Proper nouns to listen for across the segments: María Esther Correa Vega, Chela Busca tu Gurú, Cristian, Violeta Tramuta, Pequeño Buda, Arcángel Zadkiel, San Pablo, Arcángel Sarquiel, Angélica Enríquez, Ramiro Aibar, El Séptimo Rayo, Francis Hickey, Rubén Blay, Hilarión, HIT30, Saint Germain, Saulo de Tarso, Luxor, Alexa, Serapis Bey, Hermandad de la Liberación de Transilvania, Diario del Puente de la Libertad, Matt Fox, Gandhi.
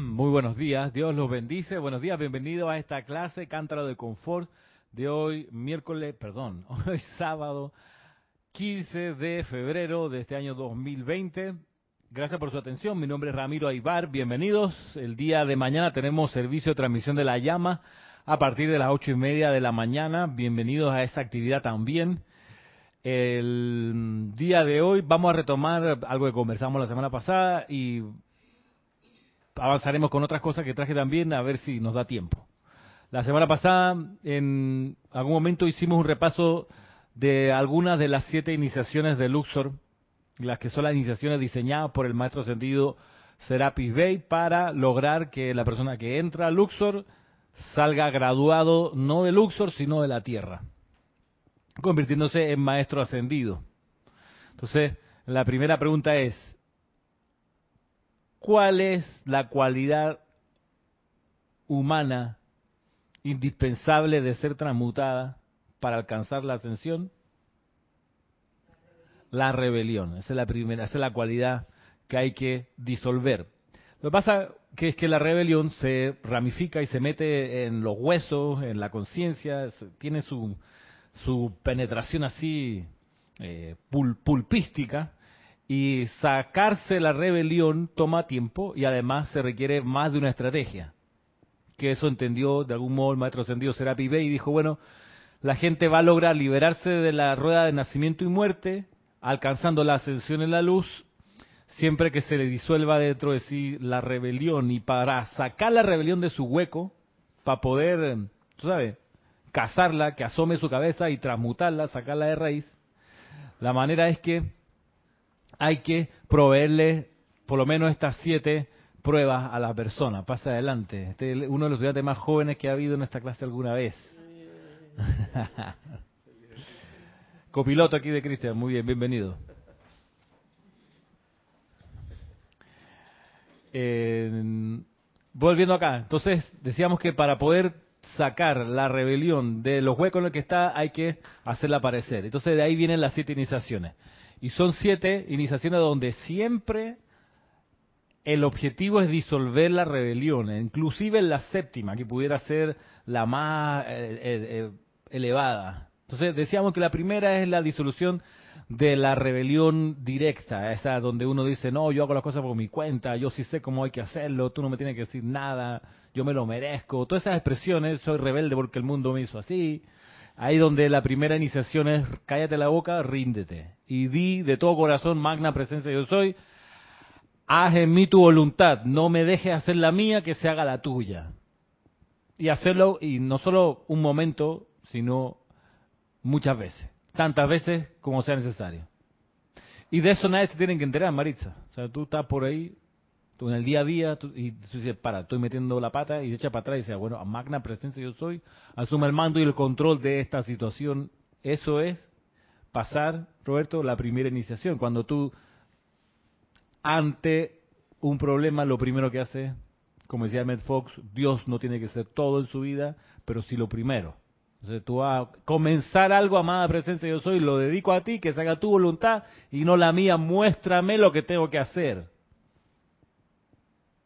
Muy buenos días, Dios los bendice. Buenos días, bienvenidos a esta clase Cántaro de Confort de hoy, hoy sábado 15 de febrero de este año 2020. Gracias por su atención, mi nombre es Ramiro Aibar, bienvenidos. El día de mañana tenemos servicio de transmisión de la llama a partir de las 8:30 de la mañana. Bienvenidos a esa actividad también. El día de hoy vamos a retomar algo que conversamos la semana pasada y avanzaremos con otras cosas que traje también, a ver si nos da tiempo. La semana pasada, en algún momento, hicimos un repaso de algunas de las 7 iniciaciones de Luxor, las que son las iniciaciones diseñadas por el maestro ascendido Serapis Bey para lograr que la persona que entra a Luxor salga graduado no de Luxor, sino de la Tierra, convirtiéndose en maestro ascendido. Entonces, la primera pregunta es, ¿cuál es la cualidad humana indispensable de ser transmutada para alcanzar la ascensión? La rebelión, esa es la primera, esa es la cualidad que hay que disolver. Lo que pasa que es que la rebelión se ramifica y se mete en los huesos, en la conciencia, tiene su penetración así pulpística, y sacarse la rebelión toma tiempo y además se requiere más de una estrategia. Que eso entendió de algún modo el maestro ascendido Serapis Bey y dijo, bueno, la gente va a lograr liberarse de la rueda de nacimiento y muerte, alcanzando la ascensión en la luz, siempre que se le disuelva dentro de sí la rebelión. Y para sacar la rebelión de su hueco, para poder, tú sabes, cazarla, que asome su cabeza y transmutarla, sacarla de raíz, la manera es que hay que proveerle por lo menos estas 7 pruebas a la persona. Pasa adelante. Este es uno de los estudiantes más jóvenes que ha habido en esta clase alguna vez. Copiloto aquí de Cristian, muy bien, bienvenido. Volviendo acá, entonces decíamos que para poder sacar la rebelión de los huecos en los que está hay que hacerla aparecer. Entonces de ahí vienen las 7 iniciaciones. Y son 7 iniciaciones donde siempre el objetivo es disolver la rebelión, inclusive en la 7ª, que pudiera ser la más elevada. Entonces decíamos que la primera es la disolución de la rebelión directa, esa donde uno dice, no, yo hago las cosas por mi cuenta, yo sí sé cómo hay que hacerlo, tú no me tienes que decir nada, yo me lo merezco. Todas esas expresiones, soy rebelde porque el mundo me hizo así. Ahí donde la primera iniciación es, cállate la boca, ríndete. Y di de todo corazón, magna presencia yo soy, haz en mí tu voluntad, no me dejes hacer la mía, que se haga la tuya. Y hacerlo, y no solo un momento, sino muchas veces, tantas veces como sea necesario. Y de eso nadie se tiene que enterar, Maritza. O sea, tú estás por ahí, tú en el día a día, y tú dices, para, estoy metiendo la pata, y echa para atrás y dices, bueno, a magna presencia yo soy, asume el mando y el control de esta situación. Eso es pasar, Roberto, la primera iniciación. Cuando tú, ante un problema, lo primero que haces, como decía Matt Fox, Dios no tiene que ser todo en su vida, pero sí lo primero. Entonces tú vas a comenzar algo, amada presencia yo soy, lo dedico a ti, que se haga tu voluntad y no la mía, muéstrame lo que tengo que hacer.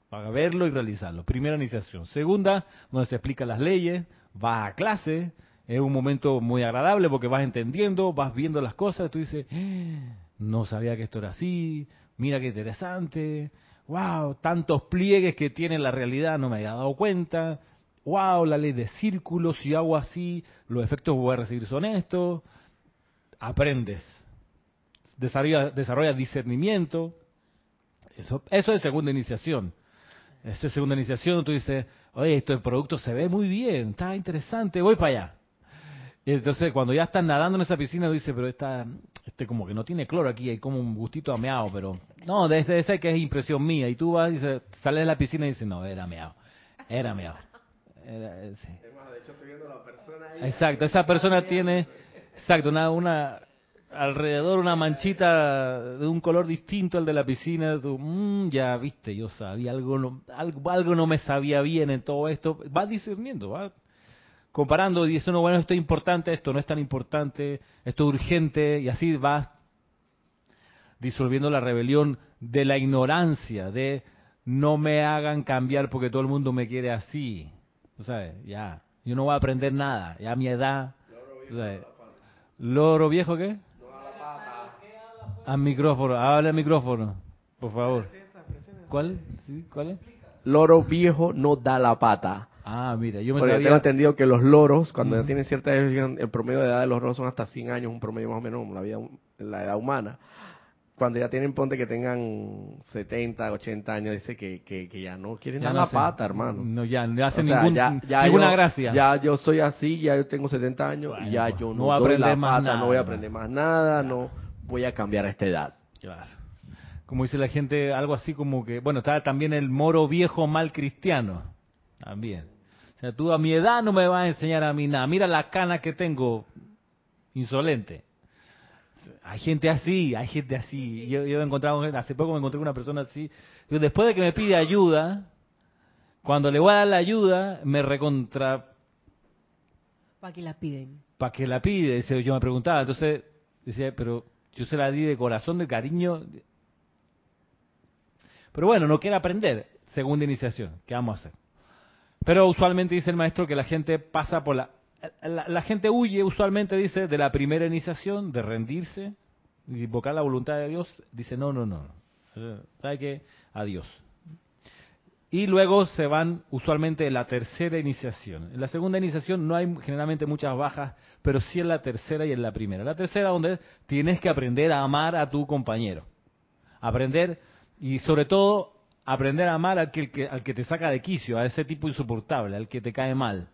Para verlo y realizarlo. Primera iniciación. Segunda, donde se explican las leyes, vas a clase, es un momento muy agradable porque vas entendiendo, vas viendo las cosas, tú dices, no sabía que esto era así, mira qué interesante, wow, tantos pliegues que tiene la realidad, no me había dado cuenta. Wow, la ley de círculos, si hago así, los efectos que voy a recibir son estos. Aprendes, desarrollas discernimiento. Eso es segunda iniciación. Esa es segunda iniciación, tú dices, oye, este producto se ve muy bien, está interesante, voy para allá. Y entonces cuando ya estás nadando en esa piscina, tú dices, pero como que no tiene cloro aquí, hay como un gustito ameado, pero no, de esa que es impresión mía. Y tú vas y sales de la piscina y dices, no, era meado. Sí. De hecho, estoy viendo la persona ahí. Exacto, esa persona tiene alrededor una manchita de un color distinto al de la piscina. Tú, ya viste, yo sabía algo no me sabía bien en todo esto. Vas discerniendo, vas comparando y dices, no, bueno, esto es importante, esto no es tan importante, esto es urgente, y así vas disolviendo la rebelión de la ignorancia, de no me hagan cambiar porque todo el mundo me quiere así. ¿Tú sabes? Ya. Yo no voy a aprender nada. Ya a mi edad. ¿Tú sabes? ¿Loro viejo qué? Al micrófono. Habla al micrófono, por favor. ¿Cuál? ¿Sí? ¿Cuál es? Loro viejo no da la pata. Ah, mira, yo me sabía... Tengo entendido que los loros, cuando ya tienen cierta edad, el promedio de edad de los loros son hasta 100 años, un promedio más o menos, la edad humana. Cuando ya tienen, ponte que tengan 70, 80 años, dice que ya no quieren ya dar la pata, hermano. No, ya no hace ninguna gracia. Ya yo soy así, ya yo tengo 70 años, bueno, y ya yo no doy la pata, nada, no voy a aprender más nada, claro. No voy a cambiar a esta edad. Claro. Como dice la gente, algo así como que... Bueno, está también el moro viejo mal cristiano, también. O sea, tú a mi edad no me vas a enseñar a mí nada. Mira la cana que tengo, insolente. Hay gente así, hay gente así. Yo he encontrado, hace poco me encontré una persona así. Yo, después de que me pide ayuda, cuando le voy a dar la ayuda, me recontra... ¿Para qué la piden? ¿Para qué la pide? Yo me preguntaba, entonces decía, pero yo se la di de corazón, de cariño. Pero bueno, no quiere aprender, segunda iniciación. ¿Qué vamos a hacer? Pero usualmente dice el maestro que la gente pasa por la gente huye, usualmente dice, de la primera iniciación, de rendirse, de invocar la voluntad de Dios. Dice, no. ¿Sabe qué? Adiós. Y luego se van usualmente en la tercera iniciación. En la segunda iniciación no hay generalmente muchas bajas, pero sí en la tercera y en la primera. La tercera, donde tienes que aprender a amar a tu compañero. Aprender, y sobre todo, aprender a amar al que te saca de quicio, a ese tipo insoportable, al que te cae mal.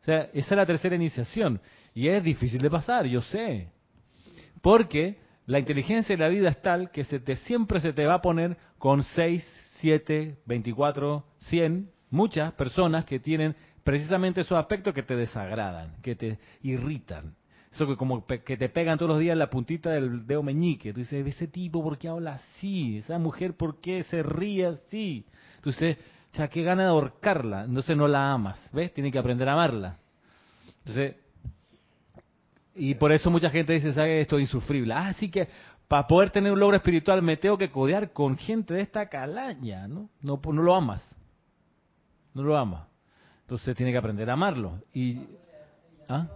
O sea, esa es la tercera iniciación. Y es difícil de pasar, yo sé. Porque la inteligencia de la vida es tal que siempre se te va a poner con 6, 7, 24, 100, muchas personas que tienen precisamente esos aspectos que te desagradan, que te irritan. Eso que como que te pegan todos los días en la puntita del dedo meñique. Tú dices, ese tipo, ¿por qué habla así? Esa mujer, ¿por qué se ríe así? Tú dices... O sea, qué gana de ahorcarla. Entonces no la amas, ¿ves? Tienes que aprender a amarla. Entonces, y por eso mucha gente dice, ¿sabes? Esto es insufrible. Así que para poder tener un logro espiritual me tengo que codear con gente de esta calaña, ¿no? No lo amas. No lo amas. Entonces tiene que aprender a amarlo. Y ¿ah?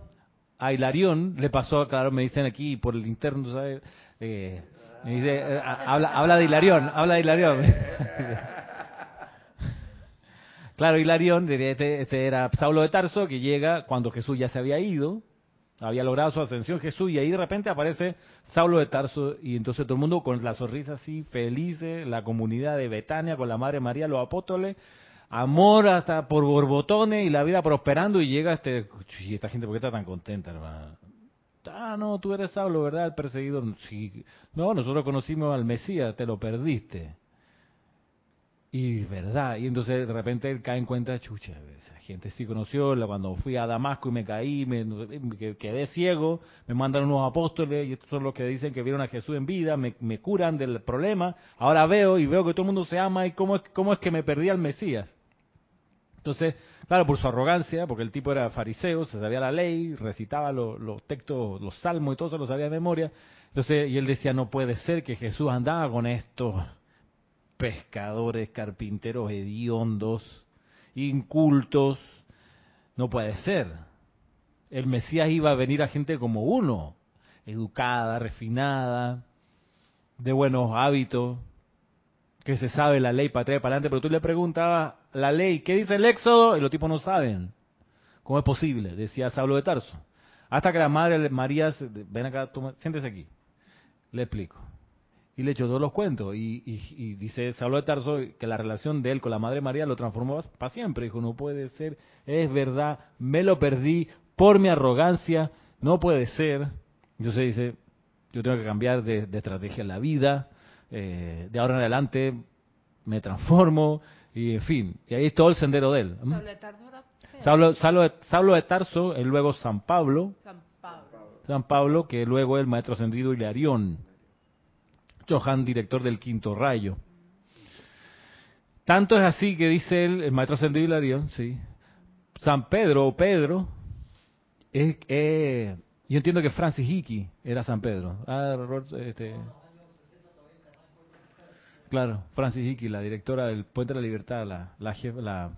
A Hilarión le pasó, claro, me dicen aquí por el interno, ¿sabes? Me dice, habla de Hilarión, habla de Hilarión. Claro, Hilarión, este era Saulo de Tarso, que llega cuando Jesús ya se había ido, había logrado su ascensión Jesús, y ahí de repente aparece Saulo de Tarso, y entonces todo el mundo con la sonrisa así, felices, la comunidad de Betania, con la Madre María, los apóstoles, amor hasta por borbotones, y la vida prosperando, y llega y esta gente, ¿por qué está tan contenta, hermano? Ah, no, tú eres Saulo, ¿verdad? El perseguidor. Sí. No, nosotros conocimos al Mesías, te lo perdiste. Y verdad, y entonces de repente él cae en cuenta, chucha, esa gente sí conoció, cuando fui a Damasco y me caí, me quedé ciego, me mandan unos apóstoles, y estos son los que dicen que vieron a Jesús en vida, me curan del problema, ahora veo que todo el mundo se ama, y cómo es que me perdí al Mesías. Entonces, claro, por su arrogancia, porque el tipo era fariseo, se sabía la ley, recitaba los textos, los salmos y todo eso lo sabía de memoria, entonces, y él decía, no puede ser que Jesús andaba con esto. Pescadores, carpinteros, hediondos, incultos. No puede ser. El Mesías iba a venir a gente como uno, educada, refinada, de buenos hábitos, que se sabe la ley para atrás y para adelante, pero tú le preguntabas la ley, ¿qué dice el Éxodo? Y los tipos no saben. ¿Cómo es posible? Decía Saulo de Tarso. Hasta que la Madre María, ven acá, siéntese aquí, le explico. Y le echó todos los cuentos. Y dice Saulo de Tarso que la relación de él con la Madre María lo transformó para siempre. Dijo, no puede ser, es verdad, me lo perdí por mi arrogancia, no puede ser. Entonces dice, yo tengo que cambiar de estrategia en la vida, de ahora en adelante me transformo, y en fin. Y ahí es todo el sendero de él. Saulo de Tarso, y luego San Pablo, que luego el maestro ascendido Hilarión. Johan, director del Quinto Rayo. Tanto es así que dice él, el maestro ascendido Hilarión, sí. San Pedro o Pedro, yo entiendo que Francis Hickey era San Pedro. Ah, Robert, Claro, Francis Hickey, la directora del Puente de la Libertad, la jefa,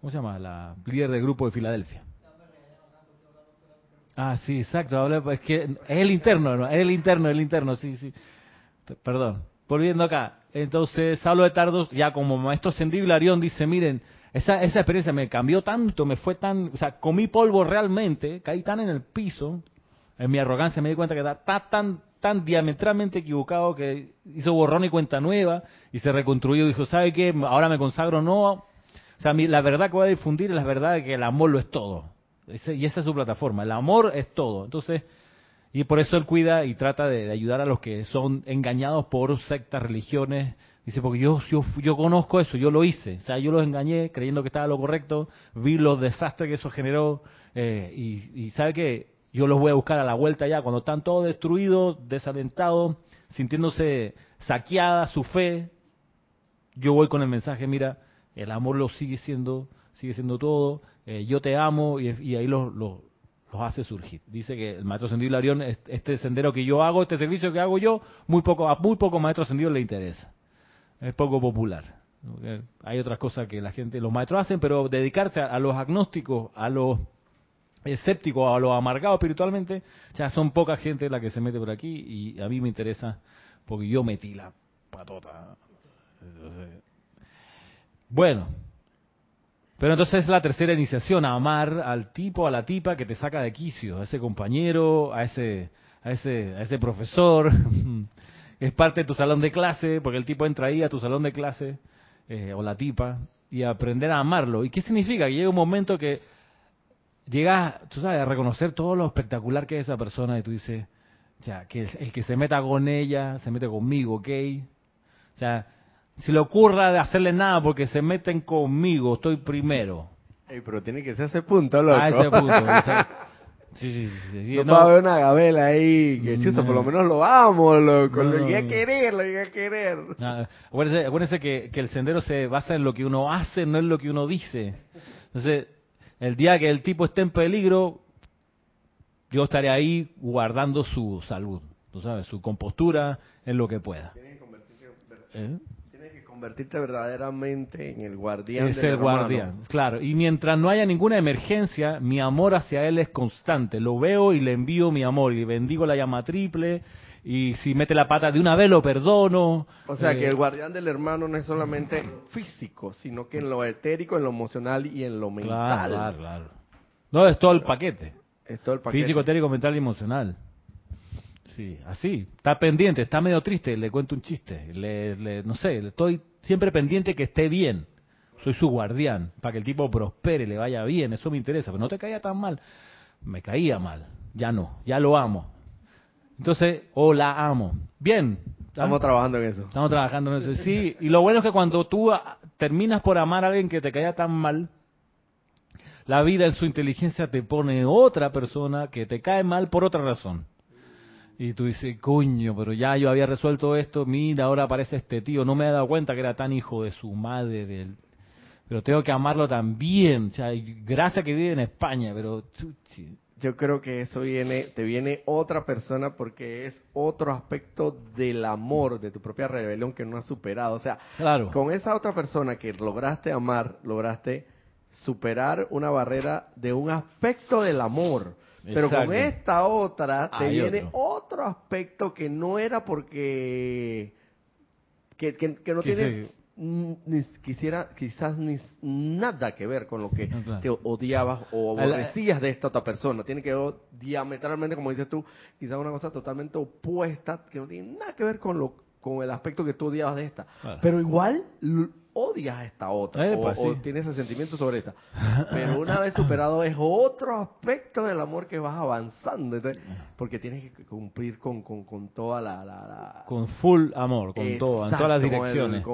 ¿cómo se llama? La líder del grupo de Filadelfia. Ah, sí, exacto. Es que es el interno, ¿no? El interno, sí. Perdón. Volviendo acá. Entonces, Saulo de Tarso, ya como maestro ascendido, Hilarión dice, miren, esa experiencia me cambió tanto, me fue tan... O sea, comí polvo realmente, caí tan en el piso, en mi arrogancia me di cuenta que estaba tan diametralmente equivocado que hizo borrón y cuenta nueva y se reconstruyó. Dijo, ¿sabe qué? Ahora me consagro, no... O sea, la verdad que voy a difundir es la verdad de que el amor lo es todo. Y esa es su plataforma, el amor es todo. Entonces, y por eso él cuida y trata de ayudar a los que son engañados por sectas, religiones. Dice, porque yo conozco eso, yo lo hice. O sea, yo los engañé creyendo que estaba lo correcto, vi los desastres que eso generó, y sabe que yo los voy a buscar a la vuelta ya, cuando están todos destruidos, desalentados, sintiéndose saqueada su fe. Yo voy con el mensaje, mira, el amor lo sigue siendo todo. Yo te amo, y ahí los hace surgir. Dice que el maestro ascendido Hilarión, este sendero que yo hago, este servicio que hago yo, a muy pocos maestros ascendidos le interesa. Es poco popular. Hay otras cosas que la gente, los maestros hacen, pero dedicarse a los agnósticos, a los escépticos, a los amargados espiritualmente, ya son poca gente la que se mete por aquí, y a mí me interesa porque yo metí la patota. Entonces, bueno, pero entonces es la tercera iniciación, a amar al tipo, a la tipa que te saca de quicio, a ese compañero, a ese profesor, es parte de tu salón de clase, porque el tipo entra ahí a tu salón de clase, o la tipa, y aprender a amarlo. ¿Y qué significa? Que llega un momento que llegas, tú sabes, a reconocer todo lo espectacular que es esa persona, y tú dices, ya, que el que se meta con ella, se mete conmigo, ¿ok? O sea, si le ocurra de hacerle nada porque se meten conmigo, estoy primero. Ey, pero tiene que ser ese punto, loco. Ah, ese punto. O sea, sí. No va a haber una gabela ahí. Que no. Chuta, por lo menos lo amo, loco. No. Lo llegué a querer, No, acuérdense que el sendero se basa en lo que uno hace, no en lo que uno dice. Entonces, el día que el tipo esté en peligro, yo estaré ahí guardando su salud, tú sabes, su compostura en lo que pueda. Tiene que convertirse en... Convertirte verdaderamente en el guardián. Es el guardián, claro. Y mientras no haya ninguna emergencia, mi amor hacia él es constante. Lo veo y le envío mi amor y bendigo la llama triple. Y si mete la pata de una vez, lo perdono. O sea, que el guardián del hermano no es solamente físico, sino que en lo etérico, en lo emocional y en lo mental. Claro. No, es todo el paquete. Es todo el paquete. Físico, etérico, mental y emocional. Sí, así. Está pendiente, está medio triste, le cuento un chiste. No sé, estoy siempre pendiente que esté bien. Soy su guardián, para que el tipo prospere, le vaya bien. Eso me interesa, pero no te caía tan mal. Me caía mal. Ya no, ya lo amo. Entonces, o la amo. Bien. Estamos trabajando en eso. Sí, y lo bueno es que cuando tú terminas por amar a alguien que te caía tan mal, la vida en su inteligencia te pone otra persona que te cae mal por otra razón. Y tú dices, coño, pero ya yo había resuelto esto, mira, ahora aparece este tío, no me he dado cuenta que era tan hijo de su madre, pero tengo que amarlo también, o sea, gracias que vive en España, pero... Yo creo que eso te viene otra persona porque es otro aspecto del amor, de tu propia rebelión que no has superado, o sea, claro. Con esa otra persona que lograste amar, lograste superar una barrera de un aspecto del amor. Pero exacto. Con esta otra te viene otro aspecto que no era porque que no tiene quizás nada que ver con lo que te odiabas o aborrecías de esta otra persona. Tiene que ver diametralmente, como dices tú, quizás una cosa totalmente opuesta que no tiene nada que ver con el aspecto que tú odiabas de esta. Vale. Pero igual odias a esta otra, o tienes resentimiento sobre esta, pero una vez superado es otro aspecto del amor que vas avanzando, entonces, porque tienes que cumplir con toda la... Con full amor, con exacto, todo, en todas las direcciones.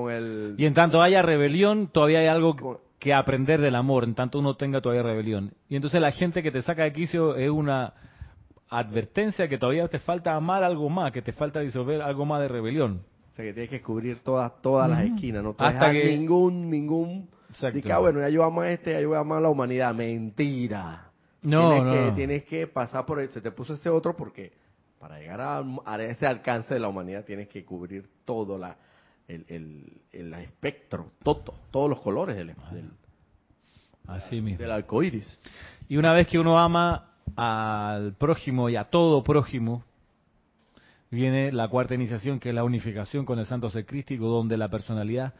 Y en tanto haya rebelión, todavía hay algo que aprender del amor, en tanto uno tenga todavía rebelión. Y entonces la gente que te saca de quicio es una advertencia que todavía te falta amar algo más, que te falta disolver algo más de rebelión. O sea, que tienes que cubrir todas las esquinas, no te hasta que ningún dice, bueno, ya yo amo a este, ya yo amo a la humanidad, mentira. Tienes que pasar por él, se te puso ese otro porque para llegar a ese alcance de la humanidad tienes que cubrir todo la el espectro, todos los colores del arco iris. Y una vez que uno ama al prójimo y a todo prójimo, viene la cuarta iniciación, que es la unificación con el santo ser crístico, donde la personalidad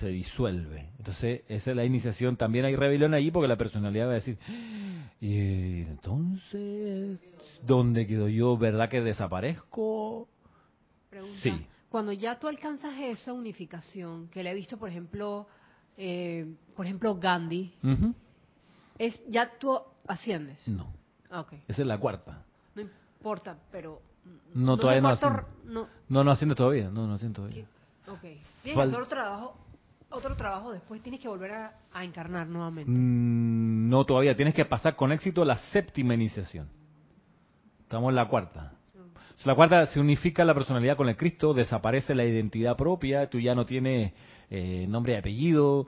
se disuelve. Entonces, esa es la iniciación. También hay rebelión allí, porque la personalidad va a decir, ¿y entonces dónde quedo yo? ¿Verdad que desaparezco? Pregunta, sí. Cuando ya tú alcanzas esa unificación, que la he visto, por ejemplo Gandhi, uh-huh, es ya tú asciendes. No. Okay. Esa es la cuarta. No importa, pero... No, todavía no asciende. No asciende todavía. No asciende todavía. Okay. Tienes que hacer otro trabajo después. Tienes que volver a encarnar nuevamente. No todavía. Tienes que pasar con éxito la séptima iniciación. Estamos en la cuarta. La cuarta se unifica la personalidad con el Cristo, desaparece la identidad propia, tú ya no tienes nombre y apellido,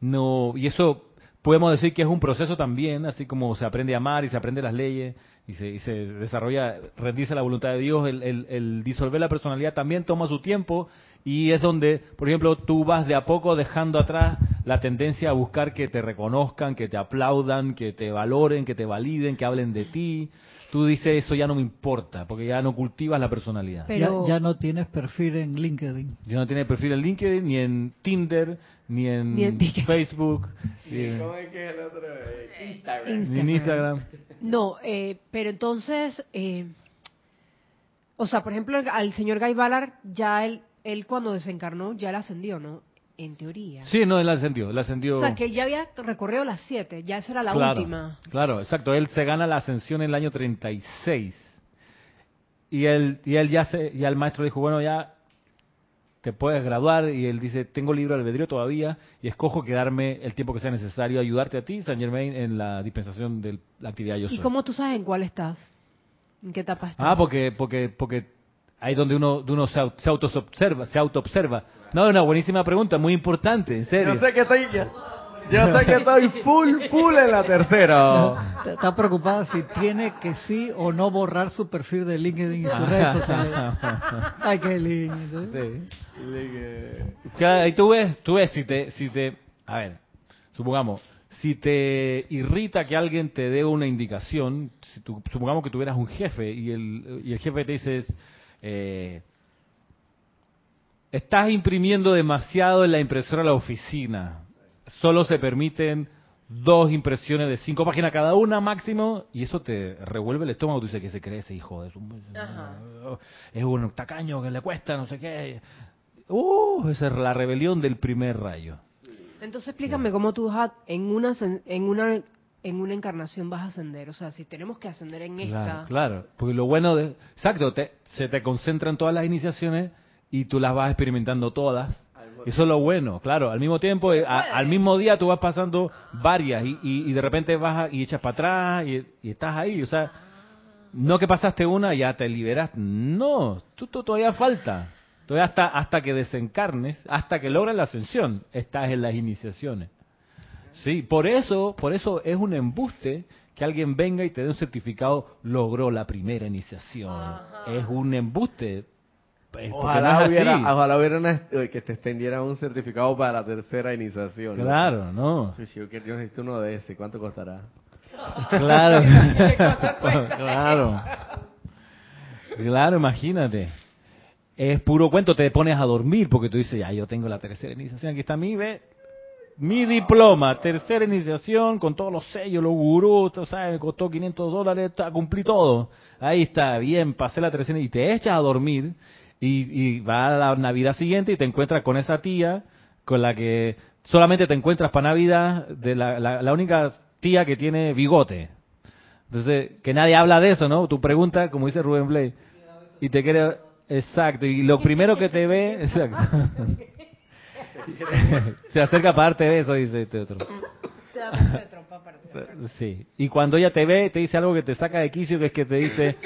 no, y eso podemos decir que es un proceso también, así como se aprende a amar y se aprende las leyes y se desarrolla, rendirse a la voluntad de Dios, el disolver la personalidad también toma su tiempo y es donde, por ejemplo, tú vas de a poco dejando atrás la tendencia a buscar que te reconozcan, que te aplaudan, que te valoren, que te validen, que hablen de ti. Tú dices, eso ya no me importa, porque ya no cultivas la personalidad. Pero ya no tienes perfil en LinkedIn. Ya no tienes perfil en LinkedIn, ni en Tinder, ni en Facebook. ¿Cómo es que es el otro? Instagram. Ni en Instagram. No, pero entonces, o sea, por ejemplo, al señor Guy Ballard, ya él cuando desencarnó, ya él ascendió, ¿no? En teoría. Sí, no, él ascendió. O sea, que él ya había recorrido las 7, ya esa era la última. Claro, exacto. Él se gana la ascensión en el año 36. Y el maestro dijo, bueno, ya te puedes graduar. Y él dice, tengo libre albedrío todavía y escojo quedarme el tiempo que sea necesario, ayudarte a ti, Saint Germain, en la dispensación de la actividad Yo Soy. ¿Y cómo tú sabes en cuál estás? ¿En qué etapa estás? Ah, porque ahí es donde uno se autoobserva. No, es una buenísima pregunta, muy importante, en serio. Yo sé que estoy full en la tercera. No, está preocupada si tiene que sí o no borrar su perfil de LinkedIn y sus redes sociales. Ay, qué lindo. Sí. Ahí tú ves si te... A ver, supongamos, si te irrita que alguien te dé una indicación, supongamos que tuvieras un jefe y el jefe te dice... estás imprimiendo demasiado en la impresora de la oficina. Solo se permiten 2 impresiones de 5 páginas cada una máximo y eso te revuelve el estómago. Tú dices, ¿qué se cree ese hijo? Es un tacaño que le cuesta, no sé qué. Esa es la rebelión del primer rayo. Entonces explícame cómo tú en una encarnación vas a ascender, o sea, si tenemos que ascender en esta... Claro, porque lo bueno de... Exacto, se te concentran todas las iniciaciones y tú las vas experimentando todas. Eso es lo bueno, claro. Al mismo tiempo, al mismo día tú vas pasando varias y de repente vas y echas para atrás y estás ahí. O sea, no que pasaste una y ya te liberas. No, tú todavía falta. Todavía hasta que desencarnes, hasta que logres la ascensión, estás en las iniciaciones. Sí, por eso es un embuste que alguien venga y te dé un certificado, logró la primera iniciación. Ajá. Es un embuste. Ojalá hubiera que te extendiera un certificado para la tercera iniciación. Claro, no. Sí, yo necesito uno de ese. ¿Cuánto costará? Claro. Claro, imagínate. Es puro cuento, te pones a dormir porque tú dices, ya yo tengo la tercera iniciación, aquí está mi diploma, tercera iniciación, con todos los sellos, los gurús, ¿sabes? Me costó $500, cumplí todo. Ahí está, bien, pasé la tercera y te echas a dormir y va a la Navidad siguiente y te encuentras con esa tía con la que solamente te encuentras para Navidad, de la única tía que tiene bigote. Entonces, que nadie habla de eso, ¿no? Tú preguntas, como dice Rubén Blay, y te quiere... Exacto, y lo primero que te ve... Exacto. Se acerca a parte de eso, dice este otro. Sí. Y cuando ella te ve, te dice algo que te saca de quicio, que es que te dice,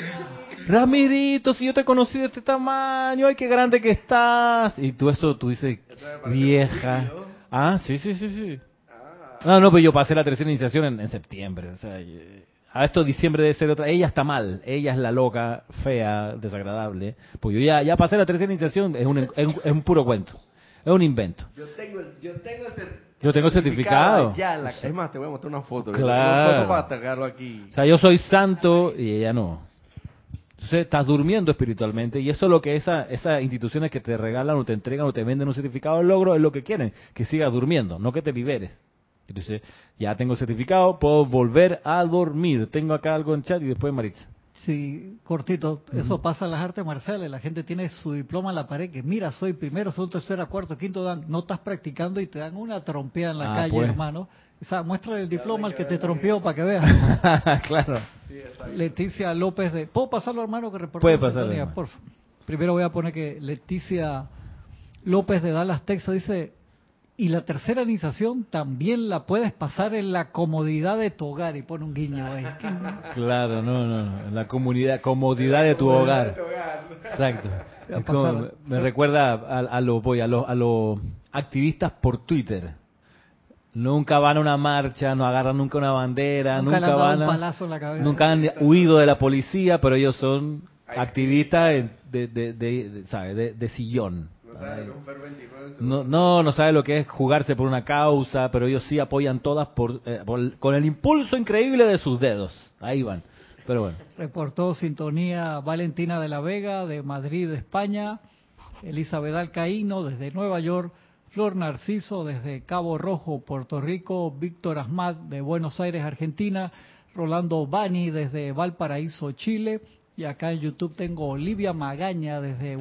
Ramirito, si yo te conocí de este tamaño, ay, qué grande que estás. Y tú dices, vieja. Ah, sí. No, pero yo pasé la tercera iniciación en septiembre. O sea, a esto diciembre debe ser otra. Ella está mal, ella es la loca, fea, desagradable. Pues yo ya pasé la tercera iniciación, es un puro cuento, es un invento. Yo tengo el certificado. Ya la, es más, te voy a mostrar una foto. Claro. Una foto para atacarlo aquí. O sea, yo soy santo y ella no. Entonces estás durmiendo espiritualmente y eso es lo que esas instituciones que te regalan o te entregan o te venden un certificado de logro es lo que quieren, que sigas durmiendo, no que te liberes. Entonces, ya tengo el certificado, puedo volver a dormir. Tengo acá algo en chat y después Maritza. Sí, cortito. Eso pasa en las artes marciales. La gente tiene su diploma en la pared que mira, soy primero, segundo, tercero, cuarto, quinto dan. No estás practicando y te dan una trompeada en la calle, pues. Hermano. O sea, muéstrale el diploma al que te trompeó para que veas. Claro. Sí, Leticia López de... ¿Puedo pasarlo, hermano? Que puede pasarlo, hermano. Por favor. Primero voy a poner que Leticia López de Dallas, Texas, dice... Y la tercera iniciación también la puedes pasar en la comodidad de tu hogar. Y pone un guiño ahí. Claro, no. En la comodidad de tu hogar. Exacto. Como, me recuerda a los activistas por Twitter. Nunca van a una marcha, no agarran nunca una bandera, nunca van a un palazo en la cabeza. Nunca han huido de la policía, pero ellos son activistas de sillón. No sabe lo que es jugarse por una causa, pero ellos sí apoyan todas con el impulso increíble de sus dedos. Ahí van, pero bueno. Reportó sintonía Valentina de la Vega, de Madrid, España. Elizabeth Alcaíno, desde Nueva York. Flor Narciso, desde Cabo Rojo, Puerto Rico. Víctor Asmat, de Buenos Aires, Argentina. Rolando Bani, desde Valparaíso, Chile. Y acá en YouTube tengo Olivia Magaña, desde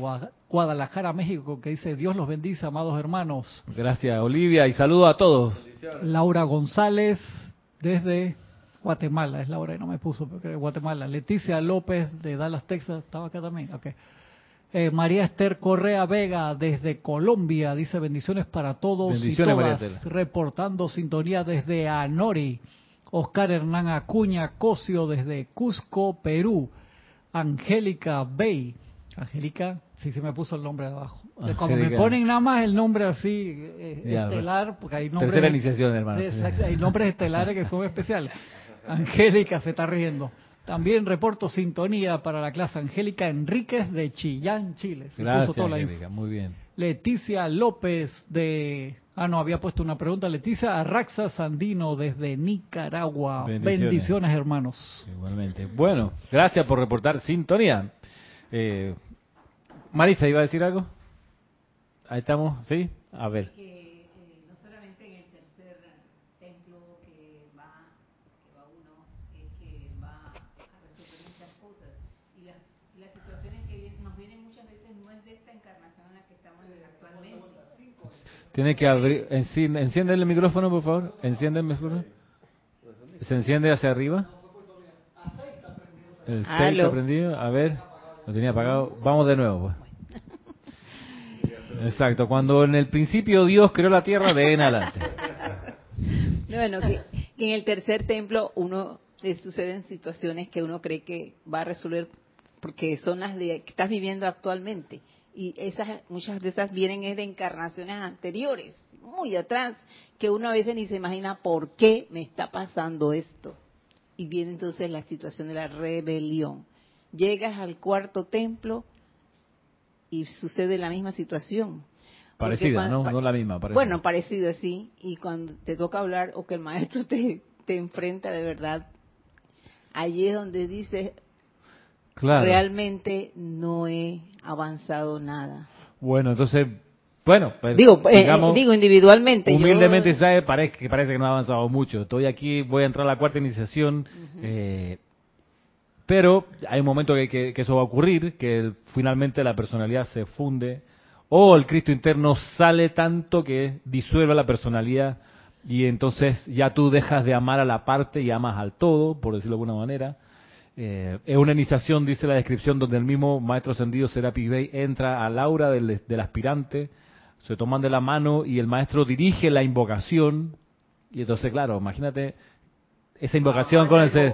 Guadalajara, México, que dice, Dios los bendice, amados hermanos. Gracias, Olivia, y saludo a todos. Laura González, desde Guatemala, es Laura, y no me puso, pero creo Guatemala. Leticia López, de Dallas, Texas, estaba acá también, ok. María Esther Correa Vega, desde Colombia, dice, bendiciones para todos. Bendiciones, y todas, María Esther. Reportando sintonía desde Anori. Oscar Hernán Acuña Cosio, desde Cusco, Perú. Angélica Bey. Angélica, sí se me puso el nombre de abajo. Angélica. Cuando me ponen nada más el nombre así, estelar, porque hay nombres... Tercera iniciación, hermano. Exacto, hay nombres estelares que son especiales. Angélica se está riendo. También reporto sintonía para la clase. Angélica Enríquez de Chillán, Chile. Se gracias, puso toda Angélica, la muy bien. Leticia López de... Ah, no, había puesto una pregunta. Leticia Arraxa Sandino desde Nicaragua. Bendiciones, hermanos. Igualmente. Bueno, gracias por reportar sintonía. Marisa, ¿iba a decir algo? Ahí estamos, ¿sí? A ver. No solamente en el tercer templo que va uno, es que va a resolver muchas cosas. Y las situaciones que nos vienen muchas veces no es de esta encarnación en la que estamos actualmente. Tiene que abrir, enciende el micrófono, por favor. Enciende el micrófono. ¿Se enciende hacia arriba? El 6 está prendido. A ver, lo tenía apagado. Vamos de nuevo, pues. Exacto, cuando en el principio Dios creó la tierra, de en adelante. Bueno, que en el tercer templo uno suceden situaciones que uno cree que va a resolver porque son las que estás viviendo actualmente. Y esas, muchas de esas vienen de encarnaciones anteriores, muy atrás, que uno a veces ni se imagina por qué me está pasando esto. Y viene entonces la situación de la rebelión. Llegas al cuarto templo y sucede la misma situación. Parecida, cuando, no la misma. Parecida. Bueno, parecida, sí. Y cuando te toca hablar o que el maestro te enfrenta de verdad, allí es donde dices... Claro. Realmente no he avanzado nada. Bueno, entonces, pues, digo individualmente. Humildemente, ¿sabes? Parece que no he avanzado mucho. Estoy aquí, voy a entrar a la cuarta iniciación, pero hay un momento que eso va a ocurrir, que finalmente la personalidad se funde, o el Cristo interno sale tanto que disuelve la personalidad, y entonces ya tú dejas de amar a la parte y amas al todo, por decirlo de alguna manera. Es una iniciación, dice la descripción, donde el mismo maestro ascendido Serapis Bey entra al aura del aspirante, se toman de la mano y el maestro dirige la invocación. Y entonces, claro, imagínate esa invocación con ese.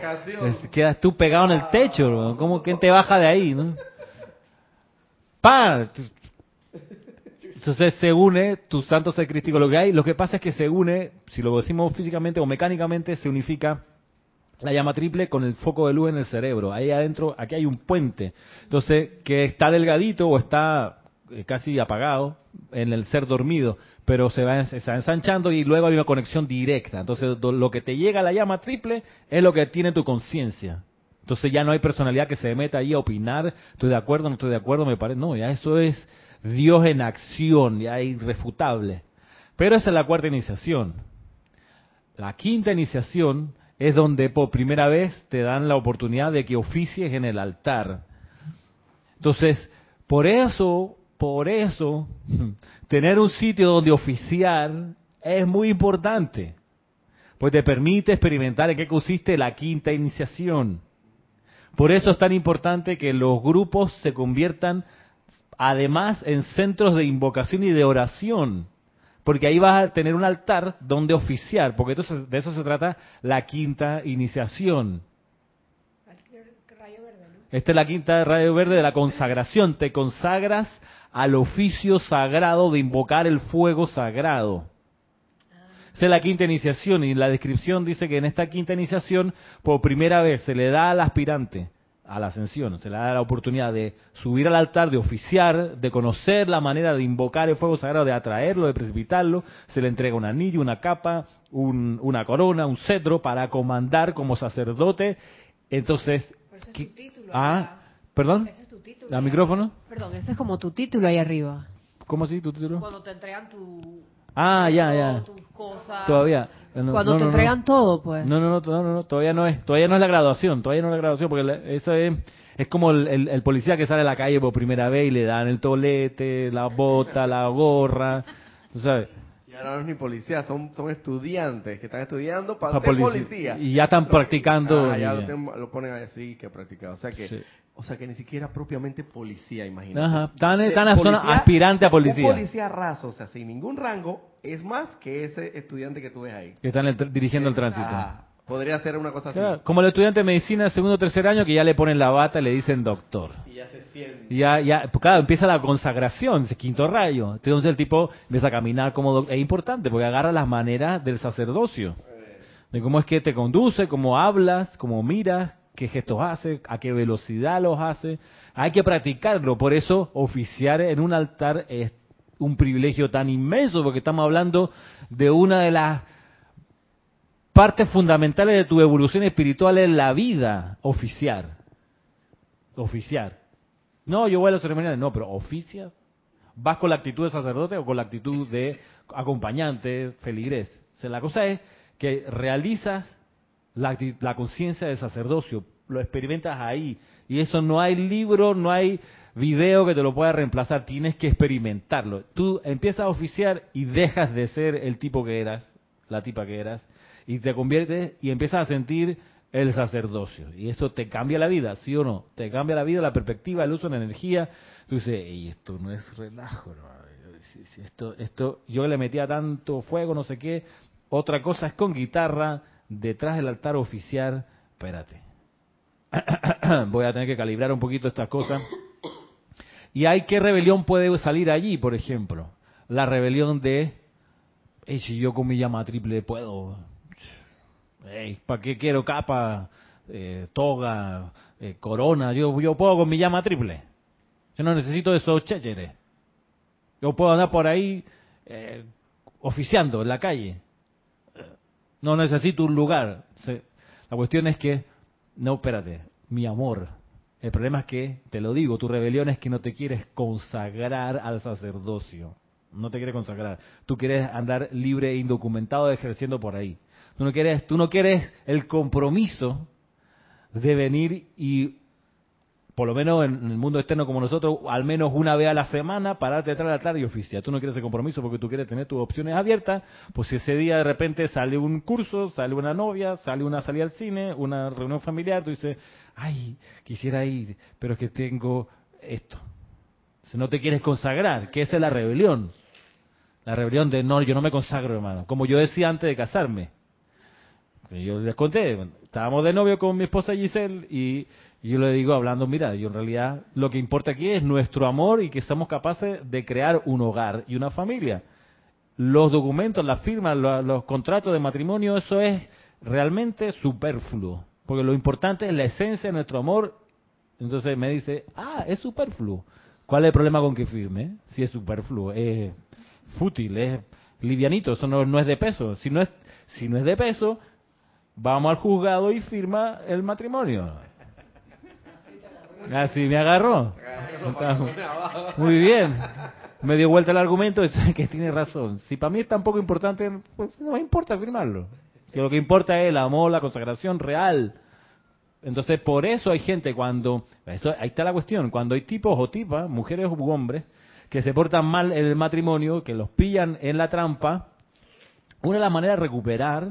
Quedas tú pegado en el techo, ¿no? ¿Cómo, quién te baja de ahí, no? ¡Pam! Entonces se une tu santo ser crístico. Lo que pasa es que se une, si lo decimos físicamente o mecánicamente, se unifica la llama triple con el foco de luz en el cerebro. Ahí adentro, aquí hay un puente. Entonces, que está delgadito o está casi apagado en el ser dormido, pero se va ensanchando y luego hay una conexión directa. Entonces, lo que te llega a la llama triple es lo que tiene tu conciencia. Entonces, ya no hay personalidad que se meta ahí a opinar, estoy de acuerdo, no estoy de acuerdo, me parece. No, ya eso es Dios en acción, ya es irrefutable. Pero esa es la cuarta iniciación. La quinta iniciación es donde por primera vez te dan la oportunidad de que oficies en el altar. Entonces, por eso, tener un sitio donde oficiar es muy importante, pues te permite experimentar en qué consiste la quinta iniciación. Por eso es tan importante que los grupos se conviertan además en centros de invocación y de oración, porque ahí vas a tener un altar donde oficiar, porque entonces de eso se trata la quinta iniciación. Rayo verde, ¿no? Esta es la quinta rayo verde de la consagración. Te consagras al oficio sagrado de invocar el fuego sagrado. Esa es la quinta iniciación, y la descripción dice que en esta quinta iniciación, por primera vez, se le da al aspirante a la ascensión, se le da la oportunidad de subir al altar, de oficiar, de conocer la manera de invocar el fuego sagrado, de atraerlo, de precipitarlo. Se le entrega un anillo, una capa, una corona, un cetro para comandar como sacerdote. Entonces, pero ese es tu título. ¿Perdón? Ese es tu título. ¿Al micrófono? Perdón, ese es como tu título ahí arriba. ¿Cómo así, tu título? Cuando te entregan tu... ya. Tus cosas. Todavía. No, cuando te entregan todo, pues. No, todavía no es la graduación, porque eso es como el policía que sale a la calle por primera vez y le dan el tolete, la bota, la gorra, tú sabes. Y ahora no es ni policía, son estudiantes que están estudiando para ser policía. Y ya están practicando. Lo ponen así que practicar, o sea que... Sí. O sea, que ni siquiera propiamente policía, imagínate. Ajá, son aspirantes a policía. Un policía raso, o sea, sin ningún rango, es más que ese estudiante que tú ves ahí. Que están dirigiendo el tránsito. Podría ser una cosa así. Claro, como el estudiante de medicina de segundo o tercer año, que ya le ponen la bata y le dicen doctor. Y ya se siente. Claro, empieza la consagración, ese quinto rayo. Entonces el tipo empieza a caminar como doctor. Es importante, porque agarra las maneras del sacerdocio. De cómo es que te conduce, cómo hablas, cómo miras, qué gestos hace, a qué velocidad los hace. Hay que practicarlo, por eso oficiar en un altar es un privilegio tan inmenso, porque estamos hablando de una de las partes fundamentales de tu evolución espiritual en la vida, oficiar. No, yo voy a los ceremoniales, no, pero ¿oficias? ¿Vas con la actitud de sacerdote o con la actitud de acompañante, feligrés? O sea, la cosa es que realizas la conciencia del sacerdocio, lo experimentas ahí, y eso no hay libro, no hay video que te lo pueda reemplazar, tienes que experimentarlo. Tú empiezas a oficiar y dejas de ser el tipo que eras, la tipa que eras, y te conviertes y empiezas a sentir el sacerdocio, y eso te cambia la vida, ¿sí o no? Te cambia la vida, la perspectiva, el uso de la energía. Tú dices, y esto no es relajo, no. Esto yo le metía tanto fuego, no sé qué. Otra cosa es con guitarra detrás del altar oficiar. Espérate, voy a tener que calibrar un poquito estas cosas. Y hay qué rebelión puede salir allí, por ejemplo. La rebelión de, si yo con mi llama triple puedo, ¿para qué quiero capa, toga, corona? Yo puedo con mi llama triple. Yo no necesito esos chécheres. Yo puedo andar por ahí oficiando en la calle. No necesito un lugar. La cuestión es que, no, espérate, mi amor. El problema es que, te lo digo, tu rebelión es que no te quieres consagrar al sacerdocio. No te quieres consagrar. Tú quieres andar libre e indocumentado ejerciendo por ahí. Tú no quieres el compromiso de venir y, por lo menos en el mundo externo como nosotros, al menos una vez a la semana, pararte detrás del altar y oficiar. Tú no quieres ese compromiso porque tú quieres tener tus opciones abiertas, pues si ese día de repente sale un curso, sale una novia, sale una salida al cine, una reunión familiar, tú dices, ay, quisiera ir, pero es que tengo esto. Si no te quieres consagrar, que esa es la rebelión. La rebelión de, no, yo no me consagro, hermano. Como yo decía antes de casarme. Yo les conté, estábamos de novio con mi esposa Giselle y yo le digo hablando, mira, yo en realidad lo que importa aquí es nuestro amor y que seamos capaces de crear un hogar y una familia. Los documentos, las firmas, los contratos de matrimonio, eso es realmente superfluo. Porque lo importante es la esencia de nuestro amor. Entonces me dice, ah, es superfluo. ¿Cuál es el problema con que firme? Si es superfluo, es fútil, es livianito, eso no es de peso. Si no es de peso, vamos al juzgado y firma el matrimonio. Así me agarró. Muy bien. Me dio vuelta el argumento, que tiene razón. Si para mí es tan poco importante, pues no me importa firmarlo. Si lo que importa es el amor, la consagración real. Entonces, por eso hay gente cuando... Eso, ahí está la cuestión. Cuando hay tipos o tipas, mujeres u hombres, que se portan mal en el matrimonio, que los pillan en la trampa, una de las maneras de recuperar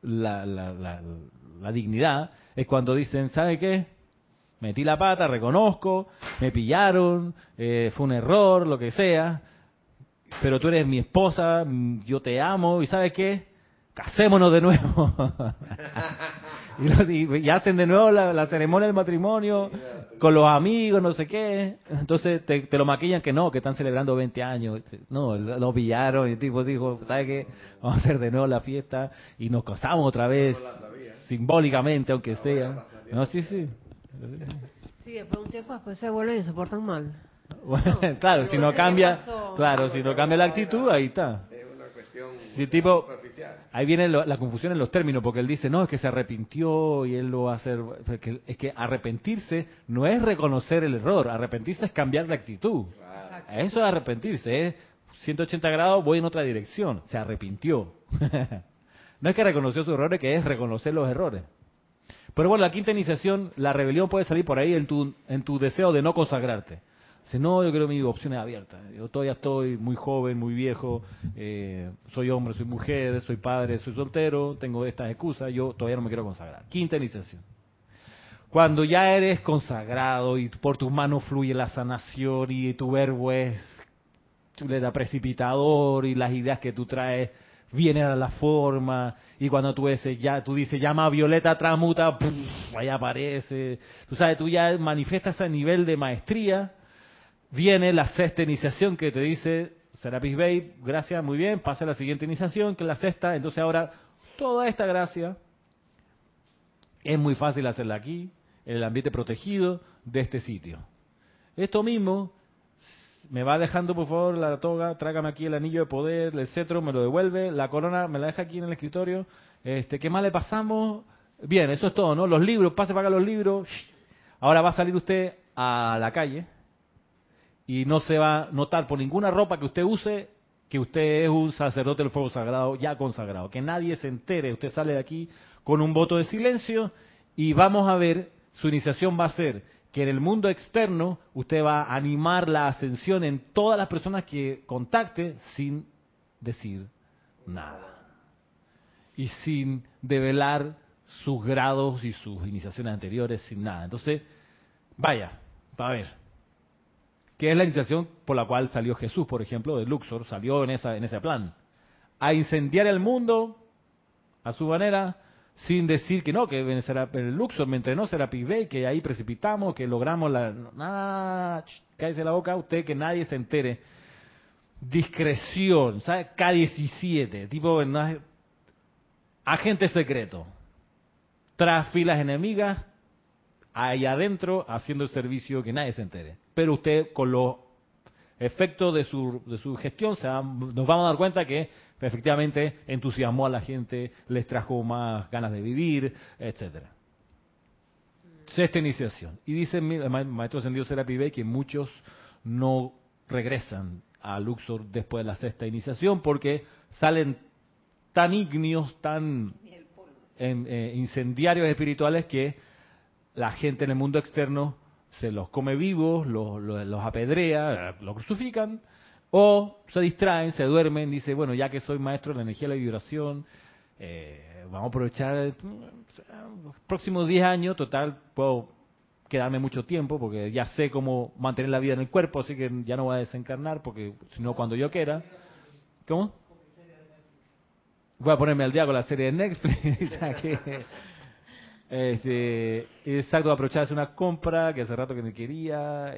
la dignidad es cuando dicen, ¿sabe qué? Metí la pata, reconozco, me pillaron, fue un error, lo que sea, pero tú eres mi esposa, yo te amo, ¿y sabes qué? Casémonos de nuevo. y hacen de nuevo la ceremonia del matrimonio con los amigos, no sé qué. Entonces te lo maquillan que están celebrando 20 años. No, lo pillaron y el tipo dijo, ¿sabes qué? Vamos a hacer de nuevo la fiesta y nos casamos otra vez, simbólicamente, aunque sea. No, sí. Sí, después un tiempo después se vuelven y se portan mal. Bueno, no, claro, si no cambia la actitud, ahí está. Sí, tipo, ahí viene la confusión en los términos, porque él dice, no, es que se arrepintió y él lo va a hacer. Es que arrepentirse no es reconocer el error, arrepentirse es cambiar la actitud. Claro. Eso es arrepentirse, es 180 grados, voy en otra dirección, se arrepintió. No es que reconoció sus errores, que es reconocer los errores. Pero bueno, la quinta iniciación, la rebelión puede salir por ahí en tu deseo de no consagrarte. Dice, no, yo creo que mi opción es abierta. Yo todavía estoy muy joven, muy viejo, soy hombre, soy mujer, soy padre, soy soltero, tengo estas excusas, yo todavía no me quiero consagrar. Quinta iniciación. Cuando ya eres consagrado y por tus manos fluye la sanación y tu verbo es chuleta precipitador y las ideas que tú traes vienen a la forma y cuando tú dices llama a Violeta Tramuta, ahí aparece. Tú sabes, tú ya manifiestas ese nivel de maestría. Viene la sexta iniciación que te dice Serapis Bey, gracias, muy bien, pasa a la siguiente iniciación, que es la sexta. Entonces ahora toda esta gracia es muy fácil hacerla aquí, en el ambiente protegido de este sitio. Esto mismo, me va dejando por favor la toga, trágame aquí el anillo de poder, el cetro, me lo devuelve, la corona me la deja aquí en el escritorio. ¿Qué más le pasamos? Bien, eso es todo, ¿no? Los libros, pase para acá los libros. Ahora va a salir usted a la calle. Y no se va a notar por ninguna ropa que usted use que usted es un sacerdote del fuego sagrado, ya consagrado. Que nadie se entere. Usted sale de aquí con un voto de silencio y vamos a ver, su iniciación va a ser que en el mundo externo usted va a animar la ascensión en todas las personas que contacte sin decir nada. Y sin develar sus grados y sus iniciaciones anteriores, sin nada. Entonces, vaya, va a ver. Que es la iniciación por la cual salió Jesús, por ejemplo, de Luxor, salió en ese plan. A incendiar el mundo a su manera, sin decir que no, que en Luxor me entrenó Serapis Bey, que ahí precipitamos, que logramos la... Nada, cállese la boca, usted que nadie se entere. Discreción, ¿sabe? K-17, tipo ¿verdad? Agente secreto. Tras filas enemigas, ahí adentro, haciendo el servicio que nadie se entere. Pero usted, con los efectos de su gestión, nos vamos a dar cuenta que efectivamente entusiasmó a la gente, les trajo más ganas de vivir, etcétera. Sexta iniciación. Y dice el maestro ascendido Serapis Bey que muchos no regresan a Luxor después de la sexta iniciación porque salen tan ignios, tan incendiarios espirituales que la gente en el mundo externo se los come vivos, los apedrea, los crucifican, o se distraen, se duermen, dice, bueno, ya que soy maestro de la energía y la vibración, vamos a aprovechar los próximos 10 años, total, puedo quedarme mucho tiempo, porque ya sé cómo mantener la vida en el cuerpo, así que ya no voy a desencarnar, porque si no, cuando yo quiera. ¿Cómo? Voy a ponerme al día con la serie de Netflix, aquí. Exacto, aprovechar hacer una compra que hace rato que no quería,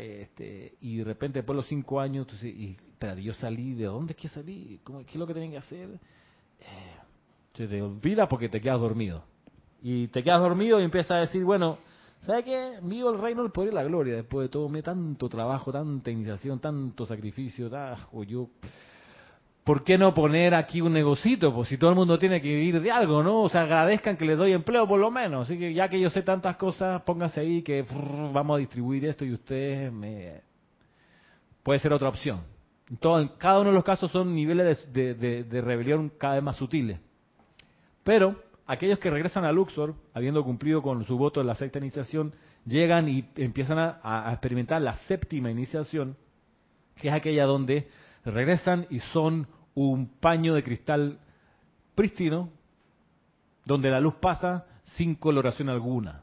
y de repente después de los 5 años, entonces, espérate, yo salí, ¿de dónde es que salí? ¿Qué es lo que tenía que hacer? Se te olvida porque te quedas dormido. Y te quedas dormido y empiezas a decir, bueno, ¿sabes qué? Vivo el reino del poder y la gloria. Después de todo, tanto trabajo, tanta iniciación, tanto sacrificio, ¿por qué no poner aquí un negocito? Pues si todo el mundo tiene que vivir de algo, ¿no? O sea, agradezcan que les doy empleo por lo menos. Así que ya que yo sé tantas cosas, pónganse ahí que vamos a distribuir esto y ustedes me... Puede ser otra opción. Entonces, cada uno de los casos son niveles de rebelión cada vez más sutiles. Pero aquellos que regresan a Luxor, habiendo cumplido con su voto de la sexta iniciación, llegan y empiezan a experimentar la séptima iniciación, que es aquella donde regresan y son un paño de cristal prístino donde la luz pasa sin coloración alguna.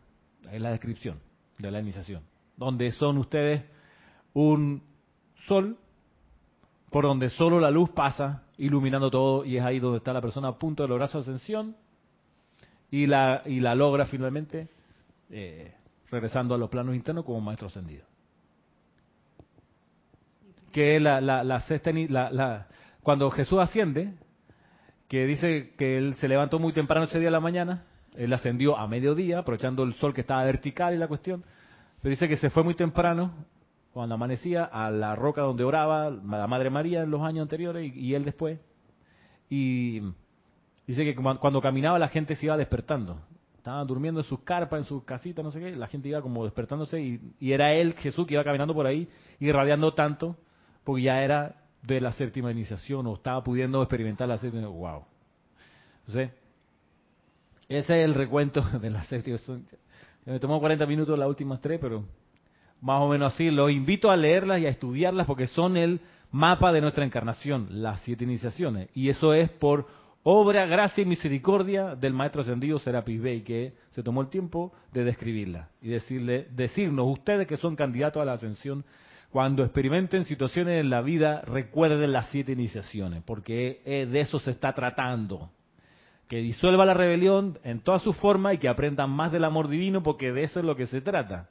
Es la descripción de la iniciación. Donde son ustedes un sol por donde solo la luz pasa iluminando todo, y es ahí donde está la persona a punto de lograr su ascensión y la logra finalmente regresando a los planos internos como maestro ascendido. Que cuando Jesús asciende, que dice que él se levantó muy temprano ese día de la mañana, él ascendió a mediodía, aprovechando el sol que estaba vertical y la cuestión, pero dice que se fue muy temprano, cuando amanecía, a la roca donde oraba la Madre María en los años anteriores y él después, y dice que cuando caminaba la gente se iba despertando, estaban durmiendo en sus carpas, en sus casitas, no sé qué, la gente iba como despertándose y era él, Jesús, que iba caminando por ahí y irradiando tanto, porque ya era de la séptima iniciación o estaba pudiendo experimentar la séptima. ¡Wow! Entonces, ese es el recuento de la séptima. Me tomó 40 minutos las últimas tres, pero más o menos así. Los invito a leerlas y a estudiarlas porque son el mapa de nuestra encarnación, las 7 iniciaciones. Y eso es por obra, gracia y misericordia del Maestro Ascendido Serapis Bey, que se tomó el tiempo de describirla y decirnos, ustedes que son candidatos a la ascensión, cuando experimenten situaciones en la vida, recuerden las 7 iniciaciones, porque de eso se está tratando. Que disuelva la rebelión en todas sus formas y que aprendan más del amor divino, porque de eso es lo que se trata.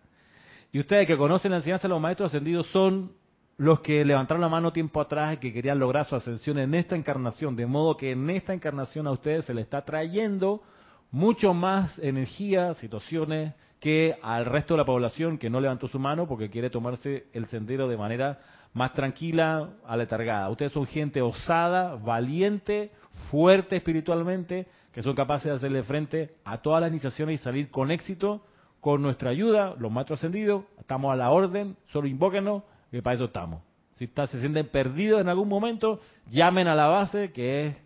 Y ustedes que conocen la enseñanza de los maestros ascendidos son los que levantaron la mano tiempo atrás y que querían lograr su ascensión en esta encarnación, de modo que en esta encarnación a ustedes se les está trayendo mucho más energía, situaciones, que al resto de la población que no levantó su mano porque quiere tomarse el sendero de manera más tranquila, aletargada. Ustedes son gente osada, valiente, fuerte espiritualmente, que son capaces de hacerle frente a todas las iniciaciones y salir con éxito. Con nuestra ayuda, los maestros ascendidos, estamos a la orden, solo invóquenos, que para eso estamos. Si se sienten perdidos en algún momento, llamen a la base, que es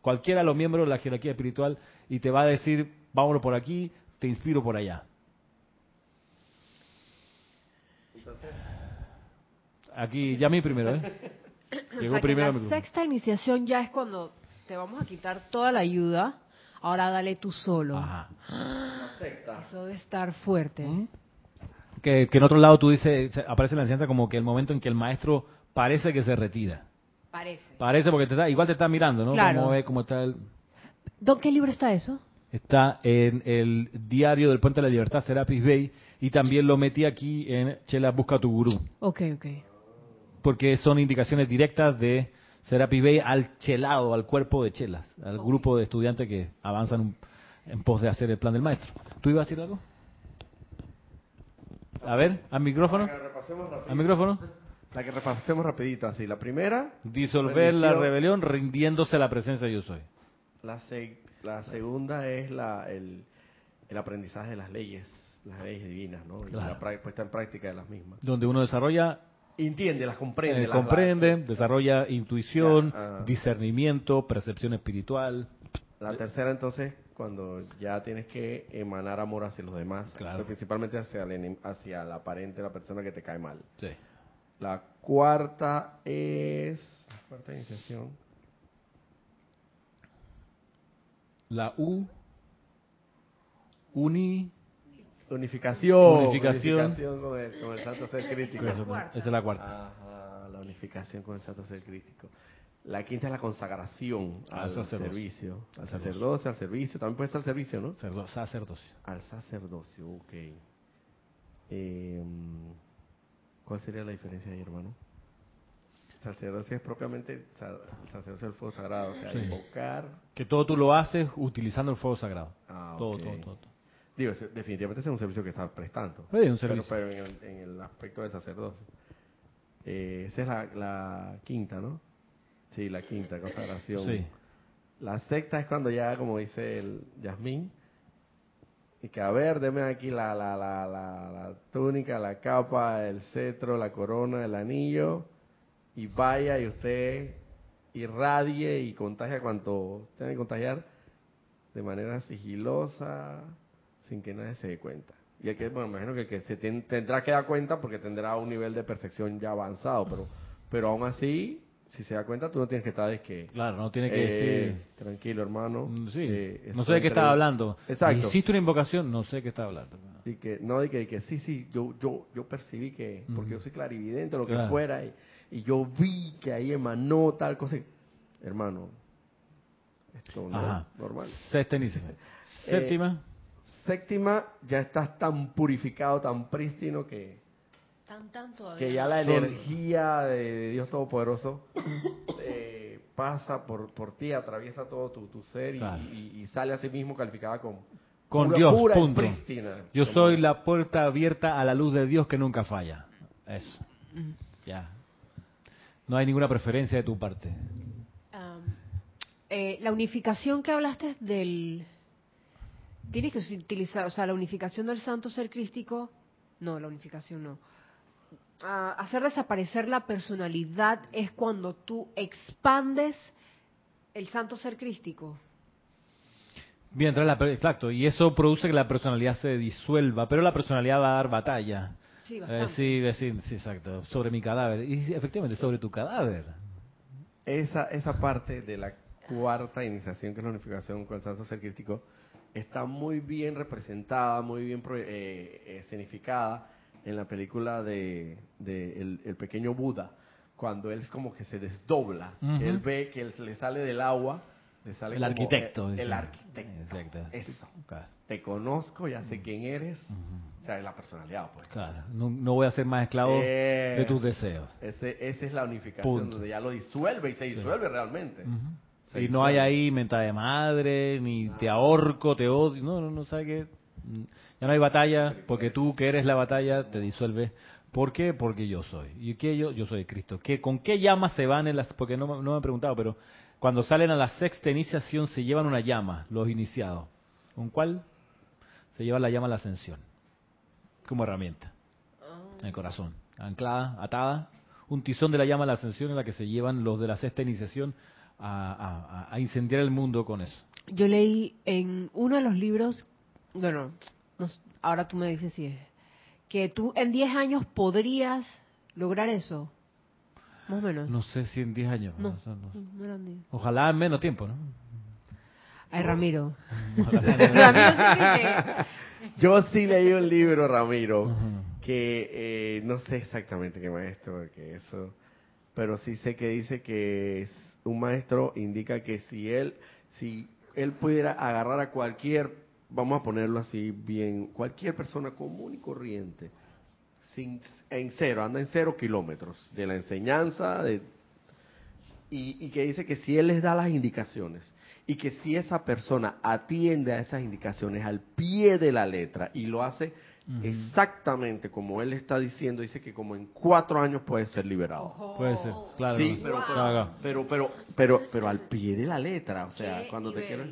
cualquiera de los miembros de la jerarquía espiritual, y te va a decir, vámonos por aquí, te inspiro por allá. Aquí, llamé primero, Llegó primero. La sexta iniciación ya es cuando te vamos a quitar toda la ayuda. Ahora dale tú solo. Ajá. Eso debe estar fuerte. ¿Eh? Que en otro lado tú dices, aparece en la enseñanza como que el momento en que el maestro parece que se retira. Parece porque igual te está mirando, ¿no? Claro. Como ves cómo está el... ¿Don qué libro está eso? Está en el Diario del Puente de la Libertad, Serapis Bey, y también lo metí aquí en Chela Busca tu Gurú. Ok. Porque son indicaciones directas de Serapis Bey al chelado, al cuerpo de chelas, al grupo de estudiantes que avanzan en pos de hacer el plan del maestro. ¿Tú ibas a decir algo? A ver, al micrófono. La que repasemos rapidito, así. La primera. Disolver la rebelión rindiéndose a la presencia de yo soy. La segunda es el aprendizaje de las leyes divinas, ¿no? Y claro. La puesta en práctica de las mismas. Donde uno desarrolla... Entiende, las comprende. Desarrolla intuición, discernimiento, percepción espiritual. La tercera, entonces, cuando ya tienes que emanar amor hacia los demás, claro. Principalmente hacia la aparente, la persona que te cae mal. Sí. La cuarta es... Cuarta iniciación. La Unificación con el santo ser crítico. Esa es la cuarta. Ajá, la unificación con el santo ser crítico. La quinta es la consagración al servicio. Al sacerdocio, al servicio. También puede ser al servicio, ¿no? Sacerdocio. Al sacerdocio, ok. ¿Cuál sería la diferencia ahí, hermano? Sacerdocio es propiamente sacerdocio del fuego sagrado, o sea, sí, invocar. Que todo tú lo haces utilizando el fuego sagrado. Ah, todo, okay, todo. Digo, definitivamente es un servicio que estás prestando. Sí, un servicio. Pero en el aspecto del sacerdocio. Esa es la quinta, ¿no? Sí, la quinta, consagración. Sí. La sexta es cuando ya, como dice el Yasmín, y que a ver, deme aquí la túnica, la capa, el cetro, la corona, el anillo, y vaya y usted irradie y contagia cuanto tenga que contagiar de manera sigilosa, sin que nadie se dé cuenta. Y el que, bueno, imagino que el que se tendrá que dar cuenta porque tendrá un nivel de percepción ya avanzado, pero aún así, si se da cuenta, tú no tienes que estar Claro, no tienes que decir... Tranquilo, hermano. Sí, no sé de qué estaba hablando. Exacto. Hiciste una invocación, no sé de qué estaba hablando. Y que, no, y que sí, yo percibí que... Porque yo soy clarividente, lo que fuera, y yo vi que ahí emanó tal cosa. Hermano, esto no es normal. Séptima. Séptima, ya estás tan purificado, tan prístino que ya la energía de Dios Todopoderoso pasa por ti, atraviesa todo tu ser y sale a sí mismo calificada con Dios, pura y prístina. Yo soy la puerta abierta a la luz de Dios que nunca falla. Eso. Ya. No hay ninguna preferencia de tu parte. La unificación que hablaste del... Tienes que utilizar, o sea, la unificación del santo ser crístico... No, la unificación no. Hacer desaparecer la personalidad es cuando tú expandes el santo ser crístico. Bien, exacto. Y eso produce que la personalidad se disuelva, pero la personalidad va a dar batalla. Sí, bastante. Sí, exacto. Sobre mi cadáver. Y efectivamente, sobre tu cadáver. Esa parte de la cuarta iniciación, que es la unificación con el santo ser crístico, está muy bien representada, muy bien escenificada en la película de el Pequeño Buda, cuando él como que se desdobla, él ve que él le sale del agua, le sale el como arquitecto, el arquitecto. Exacto. Eso. Claro. Te conozco, ya sé quién eres, o sea, es la personalidad, pues. Claro. No voy a ser más esclavo de tus deseos. Esa es la unificación, punto, donde ya lo disuelve y se disuelve realmente. Y no hay ahí menta de madre, ni te ahorco, te odio, no sabes qué. Ya no hay batalla, porque tú que eres la batalla te disuelves. ¿Por qué? Porque yo soy. ¿Y qué yo soy Cristo? ¿Con qué llamas se van en las...? Porque no me han preguntado, pero cuando salen a la sexta iniciación se llevan una llama, los iniciados. ¿Con cuál? Se lleva la llama a la ascensión, como herramienta, en el corazón, anclada, atada. Un tizón de la llama a la ascensión en la que se llevan los de la sexta iniciación a incendiar el mundo con eso. Yo leí en uno de los libros, ahora tú me dices si es, que tú en 10 años podrías lograr eso, más o menos. No sé si en 10 años. No eran 10. Ojalá en menos tiempo, ¿no? Ay, Ramiro. Yo sí leí un libro, Ramiro, que no sé exactamente qué maestro, porque eso, pero sí sé que dice que un maestro indica que si él pudiera agarrar a cualquier, vamos a ponerlo así bien, cualquier persona común y corriente, anda en 0 kilómetros de la enseñanza, y que dice que si él les da las indicaciones, y que si esa persona atiende a esas indicaciones al pie de la letra, y lo hace exactamente como él está diciendo, dice que como en 4 años puede ser liberado. Puede ser, claro. Sí, pero al pie de la letra, o sea, cuando te quieras.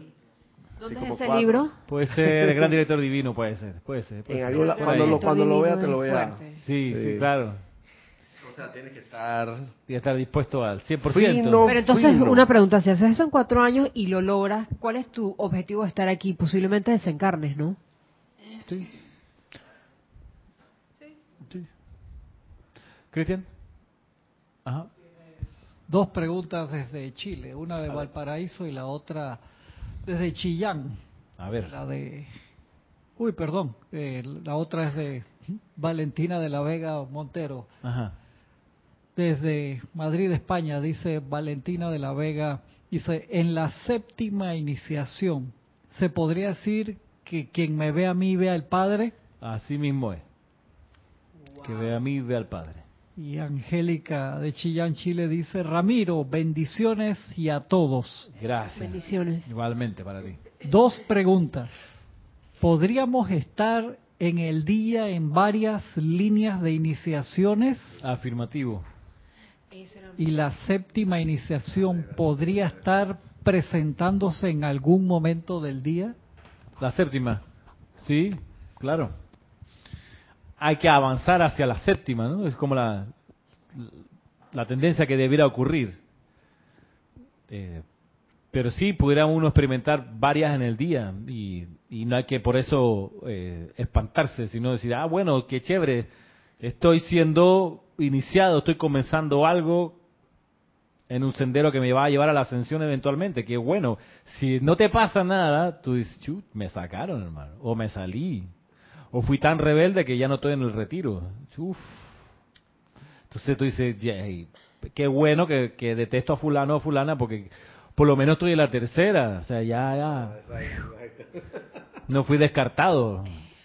¿Dónde es ese libro? Puede ser el gran director divino, puede ser. Cuando lo vea, te lo vea. Sí, claro. O sea, tienes que estar dispuesto al 100%. Pero entonces, una pregunta, si haces eso en 4 años y lo logras, ¿cuál es tu objetivo de estar aquí? Posiblemente desencarnes, ¿no? Sí. Cristian. Ajá. 2 preguntas desde Chile, una de Valparaíso y la otra desde Chillán. A ver. La otra es de Valentina de la Vega Montero. Ajá. Desde Madrid, España, dice Valentina de la Vega, dice, en la séptima iniciación, ¿se podría decir que quien me ve a mí vea al Padre? Así mismo es. Wow. Que ve a mí vea al Padre. Y Angélica de Chillán, Chile dice, Ramiro, bendiciones y a todos. Gracias. Bendiciones. Igualmente para ti. Dos preguntas. ¿Podríamos estar en el día en varias líneas de iniciaciones? Afirmativo. ¿Y la séptima iniciación podría estar presentándose en algún momento del día? La séptima, sí, claro. Hay que avanzar hacia la séptima, ¿no? Es como la tendencia que debiera ocurrir. Pero sí, pudiera uno experimentar varias en el día y no hay que por eso espantarse, sino decir, ah, bueno, qué chévere, estoy siendo iniciado, estoy comenzando algo en un sendero que me va a llevar a la ascensión eventualmente, que bueno, si no te pasa nada, tú dices, chut, me sacaron, hermano, o me salí, o fui tan rebelde que ya no estoy en el retiro. Uf. Entonces tú dices, yay, qué bueno que detesto a fulano o fulana porque por lo menos estoy en la tercera, o sea, ya. No fui descartado,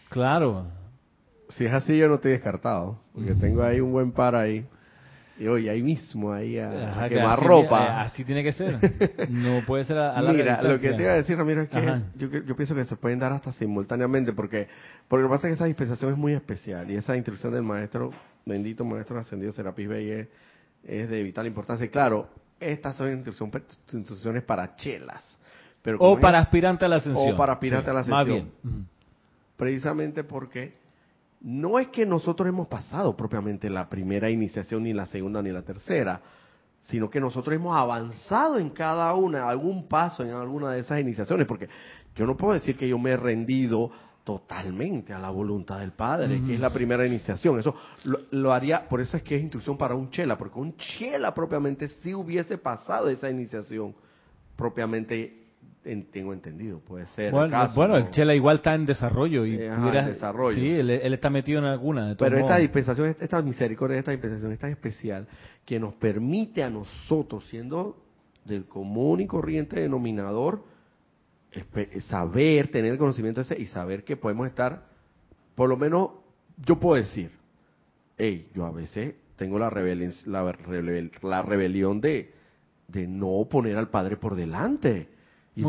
claro. Si es así, yo no estoy descartado, porque tengo ahí un buen par ahí. Y oye, ahí mismo, ahí a quemar así, ropa. Así tiene que ser. No puede ser a larga distancia. Mira, lo que te iba a decir, Ramiro, es que yo pienso que se pueden dar hasta simultáneamente, porque lo que pasa es que esa dispensación es muy especial, y esa instrucción del maestro, bendito maestro ascendido Serapis Bey, es de vital importancia. Y claro, estas son instrucciones para chelas. Pero o para aspirante a la ascensión. O para aspirante a la ascensión. Más bien. Precisamente porque no es que nosotros hemos pasado propiamente la primera iniciación, ni la segunda, ni la tercera, sino que nosotros hemos avanzado en cada una, algún paso en alguna de esas iniciaciones, porque yo no puedo decir que yo me he rendido totalmente a la voluntad del Padre, que es la primera iniciación. Eso lo haría, por eso es que es instrucción para un chela, porque un chela propiamente sí hubiese pasado esa iniciación propiamente. Tengo entendido, puede ser. Bueno, el chela igual está en desarrollo. Desarrollo. Sí, él está metido en alguna. De todos modos. Esta dispensación, esta misericordia, esta dispensación es tan especial que nos permite a nosotros, siendo del común y corriente denominador, saber, tener el conocimiento ese y saber que podemos estar, por lo menos yo puedo decir, hey, yo a veces tengo la rebelión de no poner al Padre por delante. Y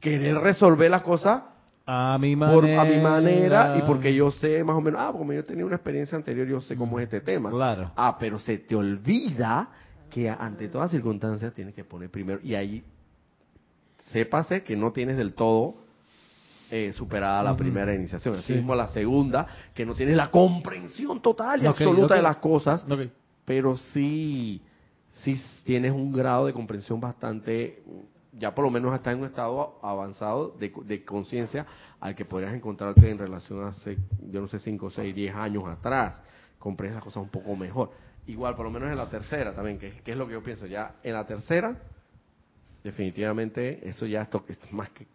querer resolver las cosas a mi manera, y porque yo sé más o menos, como yo tenía una experiencia anterior, yo sé cómo es este tema. Claro. Pero se te olvida que ante todas circunstancias tienes que poner primero, y ahí sépase que no tienes del todo superada la primera iniciación. Así mismo la segunda, que no tienes la comprensión total y absoluta de las cosas, pero sí tienes un grado de comprensión bastante... Ya por lo menos está en un estado avanzado de conciencia al que podrías encontrarte en relación a hace, yo no sé, 5, 6, 10 años atrás. Comprendes las cosas un poco mejor. Igual, por lo menos en la tercera también, que es lo que yo pienso. Ya en la tercera, definitivamente, eso ya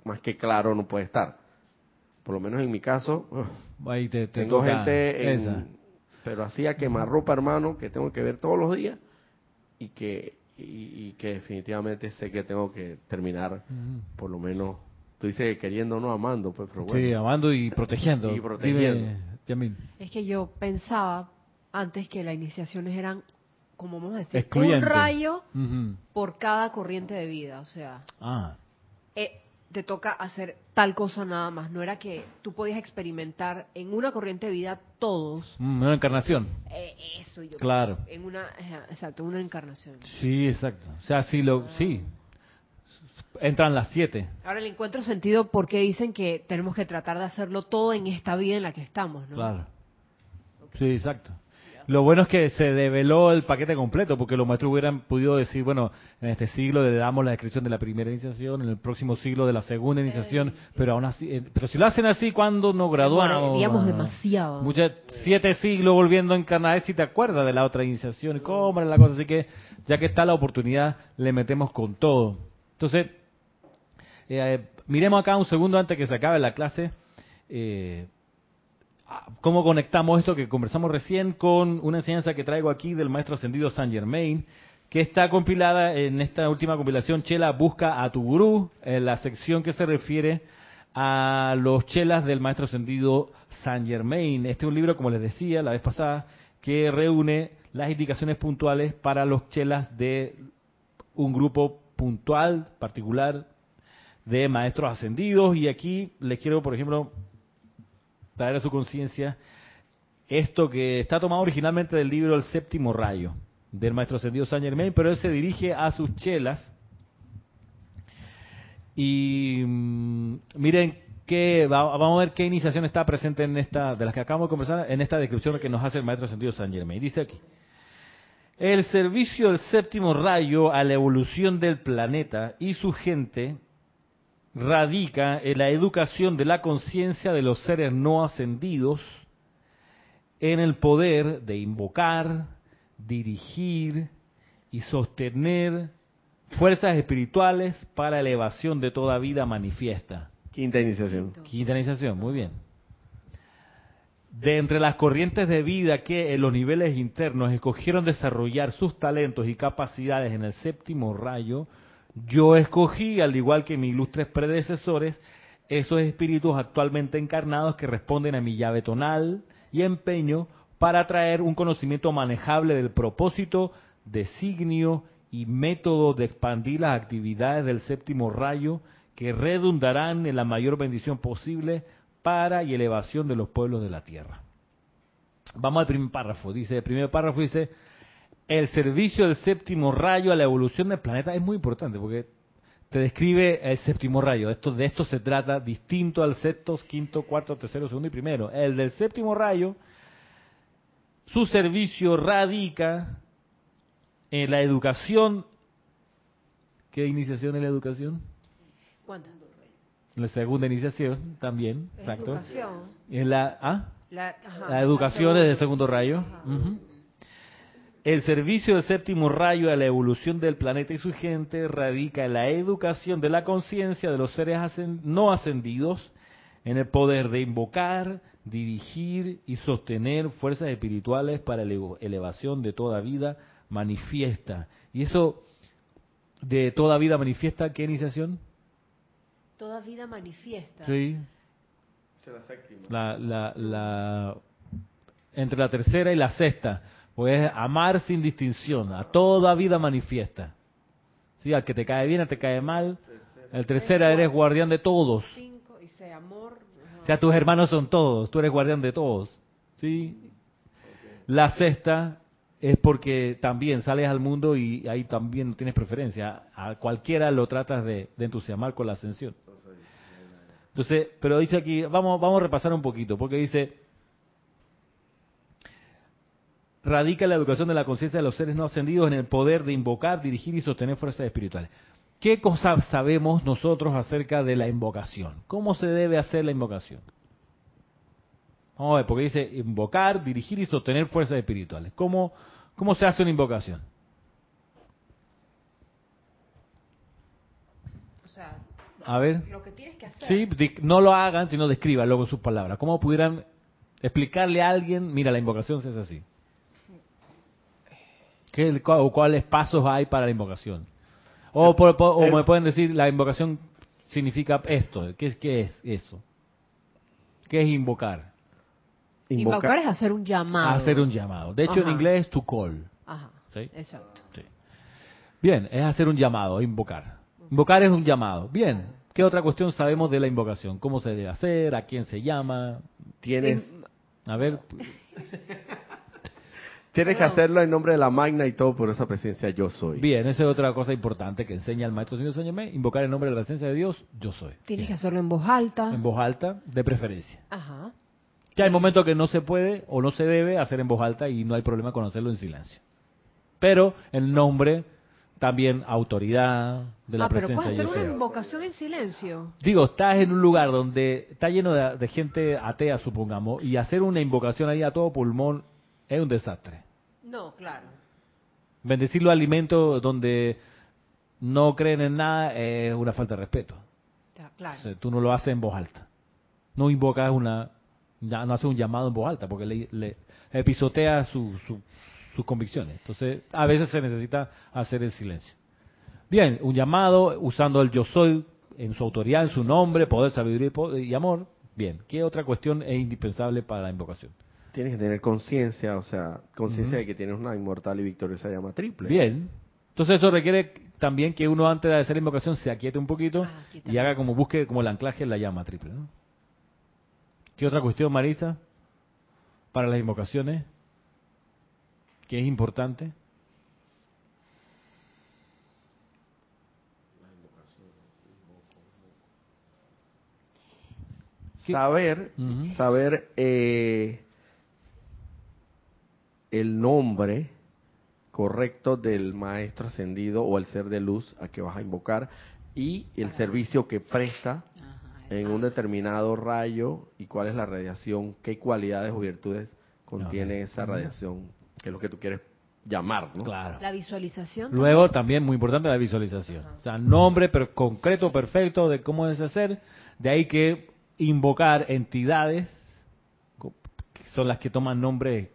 más que claro no puede estar. Por lo menos en mi caso, ahí te tengo gente, pero así a quemarropa, hermano, que tengo que ver todos los días y que definitivamente sé que tengo que terminar, por lo menos, tú dices queriendo, no amando, pues, pero bueno. Sí, amando y protegiendo. Dime, es que yo pensaba antes que las iniciaciones eran, como vamos a decir, excluyente. Un rayo por cada corriente de vida, o sea, te toca hacer tal cosa nada más, no era que tú podías experimentar en una corriente de vida todos. Una encarnación. Eso yo. Claro. En una, exacto, una encarnación. Sí, exacto. O sea, sí. Entran las 7. Ahora le encuentro sentido porque dicen que tenemos que tratar de hacerlo todo en esta vida en la que estamos, ¿no? Claro. Okay. Sí, exacto. Lo bueno es que se develó el paquete completo, porque los maestros hubieran podido decir, bueno, en este siglo le damos la descripción de la primera iniciación, en el próximo siglo de la segunda iniciación, pero aún así, pero si lo hacen así, ¿cuándo nos graduamos? Bueno, demasiado. Muchas 7 siglos volviendo a encarnar, si te acuerdas de la otra iniciación, cómo era la cosa, así que ya que está la oportunidad, le metemos con todo. Entonces, miremos acá un segundo antes que se acabe la clase, cómo conectamos esto que conversamos recién con una enseñanza que traigo aquí del maestro ascendido Saint Germain, que está compilada en esta última compilación, Chela Busca a tu Gurú, en la sección que se refiere a los chelas del maestro ascendido Saint Germain. Este es un libro, como les decía la vez pasada, que reúne las indicaciones puntuales para los chelas de un grupo puntual, particular, de maestros ascendidos. Y aquí les quiero, por ejemplo, traer a su conciencia esto que está tomado originalmente del libro El Séptimo Rayo, del maestro ascendido Saint Germain, pero él se dirige a sus chelas. Y miren, vamos a ver qué iniciación está presente en esta, de las que acabamos de conversar, en esta descripción que nos hace el maestro ascendido Saint Germain. Dice aquí: el servicio del séptimo rayo a la evolución del planeta y su gente radica en la educación de la conciencia de los seres no ascendidos, en el poder de invocar, dirigir y sostener fuerzas espirituales para elevación de toda vida manifiesta. Quinta iniciación. Quinta iniciación, muy bien. De entre las corrientes de vida que en los niveles internos escogieron desarrollar sus talentos y capacidades en el séptimo rayo, yo escogí, al igual que mis ilustres predecesores, esos espíritus actualmente encarnados que responden a mi llave tonal y empeño para traer un conocimiento manejable del propósito, designio y método de expandir las actividades del séptimo rayo, que redundarán en la mayor bendición posible para y elevación de los pueblos de la tierra. Vamos al primer párrafo. Dice, el primer párrafo dice: el servicio del séptimo rayo a la evolución del planeta. Es muy importante porque te describe el séptimo rayo. De esto se trata, distinto al sexto, quinto, cuarto, tercero, segundo y primero. El del séptimo rayo, su servicio radica en la educación. ¿Qué iniciación es la educación? La segunda iniciación también, exacto. En la educación es del segundo rayo. Uh-huh. El servicio del séptimo rayo a la evolución del planeta y su gente radica en la educación de la conciencia de los seres no ascendidos, en el poder de invocar, dirigir y sostener fuerzas espirituales para la elevación de toda vida manifiesta. Y eso de toda vida manifiesta, ¿qué iniciación? Toda vida manifiesta. Sí. La séptima. Entre la tercera y la sexta. Pues amar sin distinción. A toda vida manifiesta. Sí, al que te cae bien, al que te cae mal. El tercera eres guardián de todos. Cinco, y sea amor. O sea, tus hermanos son todos. Tú eres guardián de todos. Sí. Okay. La sexta es porque también sales al mundo y ahí también no tienes preferencia. A cualquiera lo tratas de entusiasmar con la ascensión. Entonces, pero dice aquí, vamos a repasar un poquito, porque dice, radica la educación de la conciencia de los seres no ascendidos en el poder de invocar, dirigir y sostener fuerzas espirituales. ¿Qué cosas sabemos nosotros acerca de la invocación? ¿Cómo se debe hacer la invocación? Vamos a ver, porque dice invocar, dirigir y sostener fuerzas espirituales. ¿Cómo se hace una invocación? O sea, a ver, lo que tienes que hacer. Sí, no lo hagan, sino descríbanlo con sus palabras. ¿Cómo pudieran explicarle a alguien, mira, la invocación se hace así? ¿Cuáles pasos hay para la invocación? O me pueden decir, la invocación significa esto. ¿Qué es eso? ¿Qué es invocar? Invocar es hacer un llamado. Hacer un llamado. De hecho, ajá, en inglés es to call. Ajá. ¿Sí? Exacto. Sí. Bien, es hacer un llamado, invocar. Invocar es un llamado. Bien, ¿qué otra cuestión sabemos de la invocación? ¿Cómo se debe hacer? ¿A quién se llama? Tienes que hacerlo en nombre de la magna y todo por esa presencia yo soy. Bien, esa es otra cosa importante que enseña el maestro señor Sáñame, invocar en nombre de la presencia de Dios, yo soy. Tienes que hacerlo en voz alta. En voz alta, de preferencia. Ajá. Ya hay momentos que no se puede o no se debe hacer en voz alta y no hay problema con hacerlo en silencio. Pero el nombre, también autoridad de la presencia. Pero puedes hacer una invocación en silencio. Digo, estás en un lugar donde está lleno de gente atea, supongamos, y hacer una invocación ahí a todo pulmón es un desastre. No, claro. Bendecir los alimentos donde no creen en nada es una falta de respeto. Claro. O sea, tú no lo haces en voz alta. No invocas una... Ya no hace un llamado en voz alta porque le pisotea sus convicciones. Entonces, a veces se necesita hacer el silencio. Bien, un llamado usando el yo soy en su autoridad, en su nombre, poder, sabiduría y amor. Bien, ¿qué otra cuestión es indispensable para la invocación? Tienes que tener conciencia, o sea, conciencia de que tienes una inmortal y victoriosa llama triple. Bien. Entonces eso requiere también que uno antes de hacer la invocación se aquiete un poquito y haga como busque como el anclaje en la llama triple, ¿no? ¿Qué otra cuestión, Marisa, para las invocaciones que es importante? Saber el nombre correcto del maestro ascendido o el ser de luz a que vas a invocar y el servicio que presta en un determinado rayo y cuál es la radiación, qué cualidades o virtudes contiene esa radiación, que es lo que tú quieres llamar, ¿no? Claro. La visualización. Luego también muy importante la visualización. O sea, nombre pero concreto, perfecto de cómo es ese ser, de ahí que invocar entidades que son las que toman nombres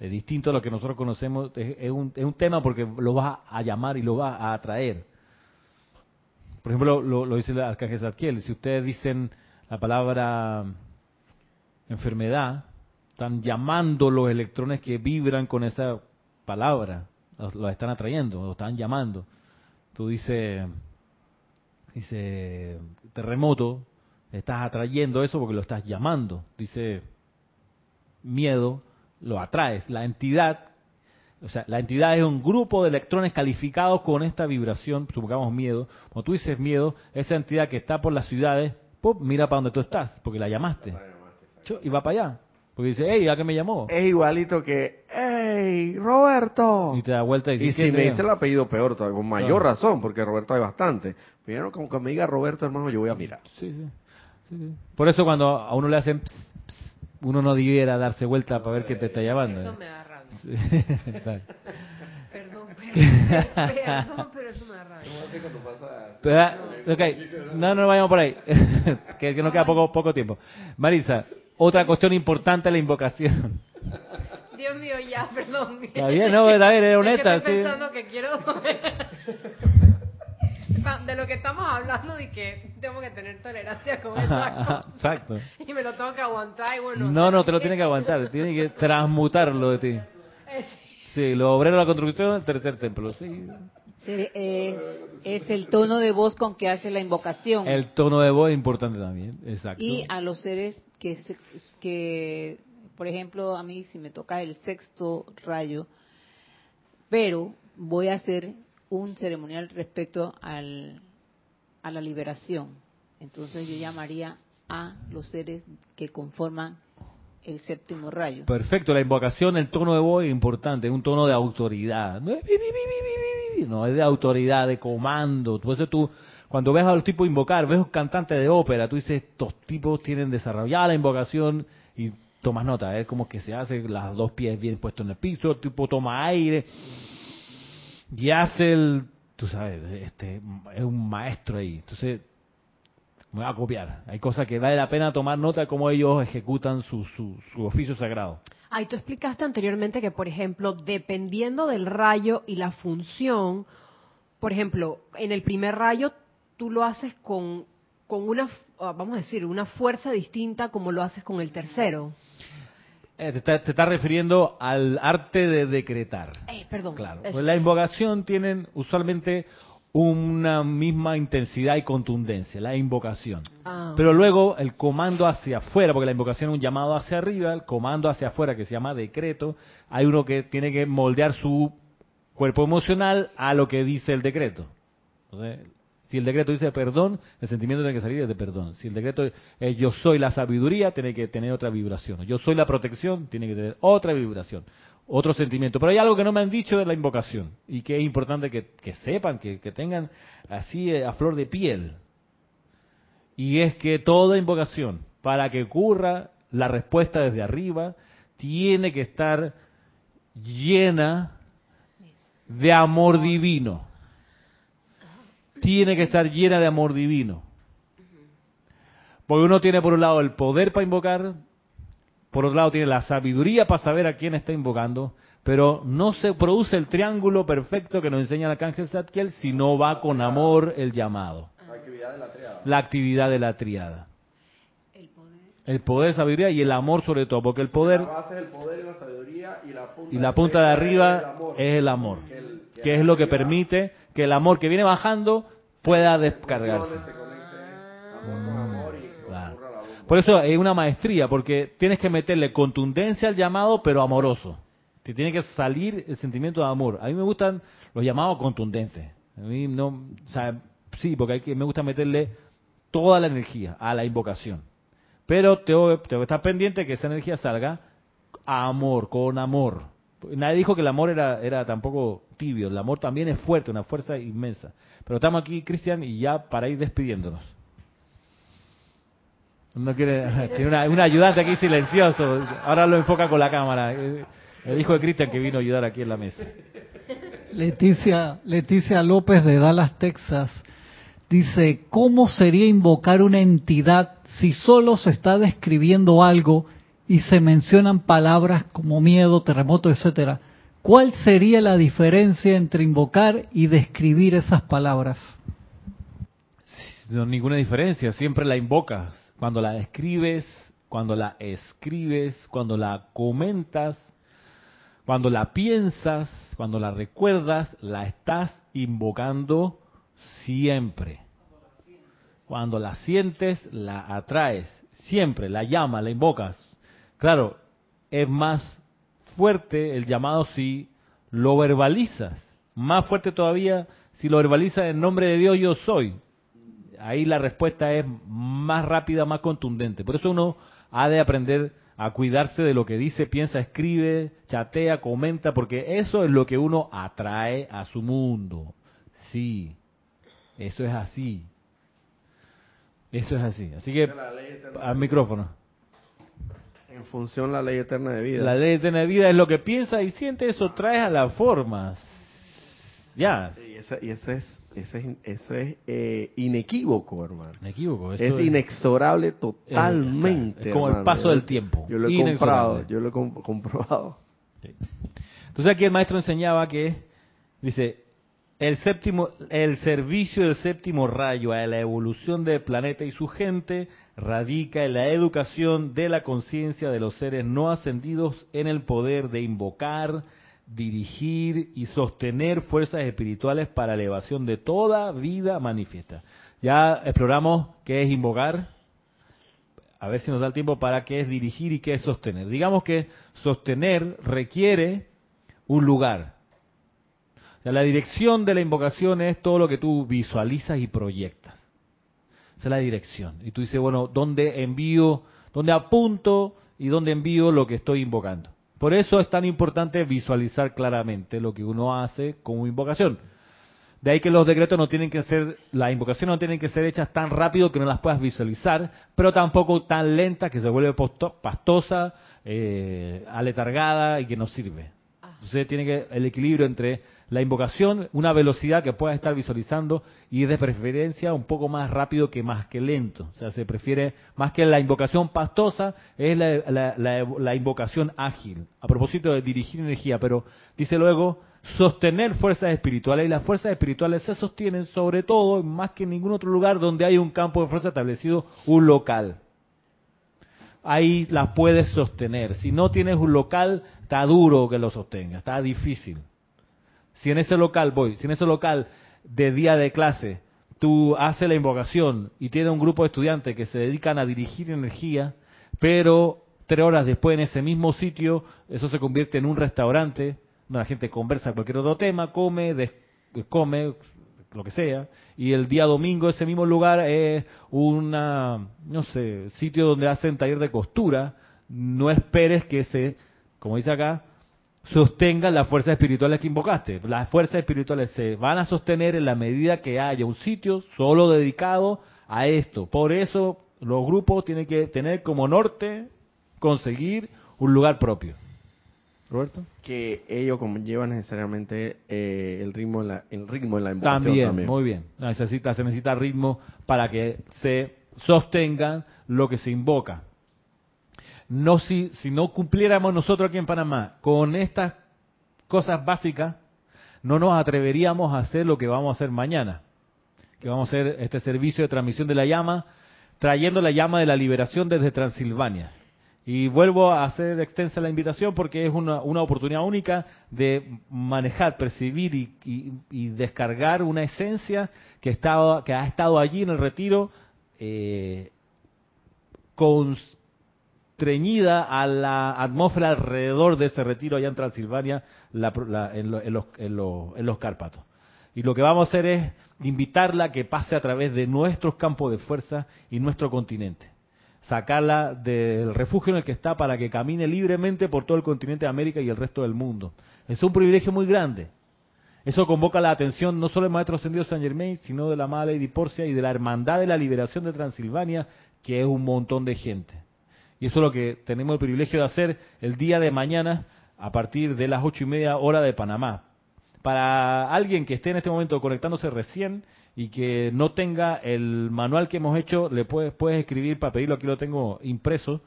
distintos a los que nosotros conocemos. Es un tema porque lo vas a llamar y lo vas a atraer. Por ejemplo, lo dice el Arcángel Sarquiel. Si ustedes dicen la palabra enfermedad, están llamando los electrones que vibran con esa palabra. Los están atrayendo, los están llamando. Tú dice terremoto, estás atrayendo eso porque lo estás llamando. Dice miedo, lo atraes. La entidad, o sea, la entidad es un grupo de electrones calificados con esta vibración, supongamos miedo. Cuando tú dices miedo, esa entidad que está por las ciudades, ¡pum!, mira para donde tú estás, porque la llamaste. Y va para allá, porque dice, ¡hey, a qué me llamó! Es igualito que, ¡hey, Roberto! Y te da vuelta y dice, y si me dice el apellido peor, con mayor razón, porque Roberto hay bastante. Primero, como que me diga Roberto, hermano, yo voy a mirar. Sí. Por eso cuando a uno le hacen pss, pss, uno no debiera darse vuelta para ver qué te está llamando. Eso me da rabia. Perdón, pero eso me da rabia. No vayamos por ahí. que nos queda poco tiempo. Marisa, otra cuestión importante es la invocación. Dios mío, ya, perdón. Está bien, no, a ver, era honesta. Estoy pensando que quiero... de lo que estamos hablando y que tengo que tener tolerancia con eso. Exacto. Y me lo tengo que aguantar y bueno. No, te lo tienes que aguantar, tienes que transmutarlo de ti. Sí, los obreros de la construcción del tercer templo, sí. Sí, es el tono de voz con que hace la invocación. El tono de voz es importante también, exacto. Y a los seres que por ejemplo, a mí si me toca el sexto rayo, pero voy a hacer un ceremonial respecto a la liberación. Entonces yo llamaría a los seres que conforman el séptimo rayo. Perfecto, la invocación, el tono de voz es importante, un tono de autoridad. No es de autoridad, de comando. Por eso tú, cuando ves a los tipos invocar, ves a un cantante de ópera, tú dices, estos tipos tienen desarrollada la invocación y tomas nota, es como que se hace, las dos pies bien puestos en el piso, el tipo toma aire... Y hace el, tú sabes, es un maestro ahí. Entonces, me va a copiar. Hay cosas que vale la pena tomar nota de cómo ellos ejecutan su oficio sagrado. Ahí tú explicaste anteriormente que, por ejemplo, dependiendo del rayo y la función, por ejemplo, en el primer rayo tú lo haces con una, vamos a decir, una fuerza distinta como lo haces con el tercero. Te está refiriendo al arte de decretar. Perdón. Claro. Pues la invocación tienen usualmente una misma intensidad y contundencia, la invocación. Pero luego el comando hacia afuera, porque la invocación es un llamado hacia arriba, el comando hacia afuera que se llama decreto, hay uno que tiene que moldear su cuerpo emocional a lo que dice el decreto. Entonces, si el decreto dice perdón, el sentimiento tiene que salir de perdón. Si el decreto es yo soy la sabiduría, tiene que tener otra vibración. Yo soy la protección, tiene que tener otra vibración, otro sentimiento. Pero hay algo que no me han dicho de la invocación y que es importante que sepan, que tengan así a flor de piel. Y es que toda invocación, para que ocurra la respuesta desde arriba, tiene que estar llena de amor divino. Tiene que estar llena de amor divino. Porque uno tiene por un lado el poder para invocar, por otro lado tiene la sabiduría para saber a quién está invocando, pero no se produce el triángulo perfecto que nos enseña el Arcángel Zadkiel si no va con amor el llamado. La actividad de la tríada. La actividad de la tríada. El poder. El poder de sabiduría y el amor sobre todo, porque el poder... La base es el poder y la sabiduría y la punta de arriba es el amor, que es lo que permite que el amor que viene bajando pueda descargarse. Por eso es una maestría, porque tienes que meterle contundencia al llamado, pero amoroso. Te tiene que salir el sentimiento de amor. A mí me gustan los llamados contundentes. A mí no... O sea, sí, porque me gusta meterle toda la energía a la invocación. Pero tengo que estar pendiente que esa energía salga a amor, con amor. Nadie dijo que el amor era tampoco tibio. El amor también es fuerte, una fuerza inmensa. Pero estamos aquí, Cristian, y ya para ir despidiéndonos. No quiere, tiene un ayudante aquí silencioso. Ahora lo enfoca con la cámara. El hijo de Cristian que vino a ayudar aquí en la mesa. Leticia López de Dallas, Texas. Dice, ¿cómo sería invocar una entidad si solo se está describiendo algo y se mencionan palabras como miedo, terremoto, etcétera? ¿Cuál sería la diferencia entre invocar y describir esas palabras? No, ninguna diferencia, siempre la invocas. Cuando la describes, cuando la escribes, cuando la comentas, cuando la piensas, cuando la recuerdas, la estás invocando siempre. Cuando la sientes, la atraes. Siempre, la llamas, la invocas. Claro, es más fuerte el llamado si lo verbalizas. Más fuerte todavía si lo verbalizas en nombre de Dios yo soy. Ahí la respuesta es más rápida, más contundente. Por eso uno ha de aprender a cuidarse de lo que dice, piensa, escribe, chatea, comenta, porque eso es lo que uno atrae a su mundo. Sí, eso es así. Eso es así. Así que, al micrófono. En función la ley eterna de vida. La ley eterna de vida es lo que piensas y sientes, eso traes a la forma. Ya. Yes. Eso es inequívoco, hermano. Inequívoco. Es inexorable totalmente. Es como, hermano, el paso del tiempo. Yo lo he comprado, yo lo he comprobado. Sí. Entonces aquí el maestro enseñaba que, dice... El servicio del séptimo rayo a la evolución del planeta y su gente radica en la educación de la conciencia de los seres no ascendidos en el poder de invocar, dirigir y sostener fuerzas espirituales para elevación de toda vida manifiesta. Ya exploramos qué es invocar, a ver si nos da el tiempo para qué es dirigir y qué es sostener. Digamos que sostener requiere un lugar. La dirección de la invocación es todo lo que tú visualizas y proyectas. Esa es la dirección. Y tú dices, bueno, ¿dónde envío, dónde apunto y dónde envío lo que estoy invocando? Por eso es tan importante visualizar claramente lo que uno hace como invocación. De ahí que los decretos no tienen que ser, las invocaciones no tienen que ser hechas tan rápido que no las puedas visualizar, pero tampoco tan lentas que se vuelve pastosa, aletargada y que no sirve. Entonces tiene que el equilibrio entre la invocación, una velocidad que puedas estar visualizando y de preferencia un poco más rápido que más que lento. O sea, se prefiere más que la invocación pastosa, es la invocación ágil. A propósito de dirigir energía, pero dice luego sostener fuerzas espirituales. Y las fuerzas espirituales se sostienen sobre todo, más que en ningún otro lugar donde hay un campo de fuerza establecido, un local. Ahí las puedes sostener. Si no tienes un local, está duro que lo sostenga, está difícil. Si en ese local de día de clase tú haces la invocación y tienes un grupo de estudiantes que se dedican a dirigir energía, pero 3 horas después en ese mismo sitio, eso se convierte en un restaurante donde la gente conversa cualquier otro tema, come, come lo que sea, y el día domingo ese mismo lugar es una, no sé, sitio donde hacen taller de costura, no esperes que se, como dice acá, sostengan las fuerzas espirituales que invocaste. Las fuerzas espirituales se van a sostener en la medida que haya un sitio solo dedicado a esto. Por eso los grupos tienen que tener como norte conseguir un lugar propio. Roberto. Que ello conlleva necesariamente el ritmo en la invocación también. Muy bien. Se necesita ritmo para que se sostenga lo que se invoca. No, si no cumpliéramos nosotros aquí en Panamá con estas cosas básicas, no nos atreveríamos a hacer lo que vamos a hacer mañana, que vamos a hacer este servicio de transmisión de la llama, trayendo la llama de la liberación desde Transilvania. Y vuelvo a hacer extensa la invitación porque es una oportunidad única de manejar, percibir y descargar una esencia que ha estado allí en el retiro, constreñida a la atmósfera alrededor de ese retiro allá en Transilvania, en los Cárpatos. Y lo que vamos a hacer es invitarla a que pase a través de nuestros campos de fuerza y nuestro continente. Sacarla del refugio en el que está para que camine libremente por todo el continente de América y el resto del mundo. Es un privilegio muy grande. Eso convoca la atención no solo del Maestro Ascendido Saint Germain, sino de la amada Lady Porcia y de la Hermandad de la Liberación de Transilvania, que es un montón de gente. Y eso es lo que tenemos el privilegio de hacer el día de mañana a partir de las 8:30 hora de Panamá. Para alguien que esté en este momento conectándose recién y que no tenga el manual que hemos hecho, le puedes escribir, para pedirlo aquí lo tengo impreso,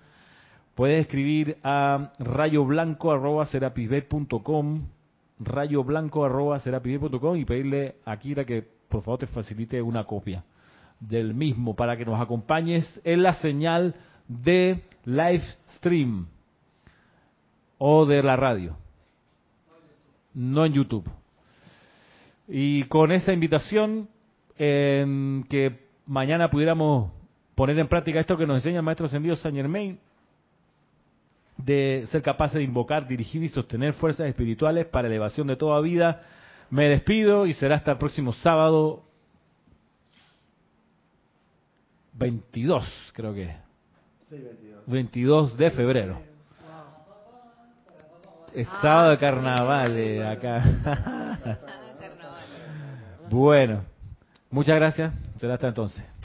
puedes escribir a rayoblanco@serapisbey.com, rayoblanco@serapisbey.com, y pedirle a Kira que por favor te facilite una copia del mismo para que nos acompañes en la señal de live stream o de la radio, no en YouTube. Y con esa invitación, en que mañana pudiéramos poner en práctica esto que nos enseña el Maestro Ascendido Saint Germain, de ser capaces de invocar, dirigir y sostener fuerzas espirituales para elevación de toda vida. Me despido y será hasta el próximo sábado 22, creo que es. Sí, 22 de febrero. Es sábado de carnaval acá. Bueno, muchas gracias. Será hasta entonces.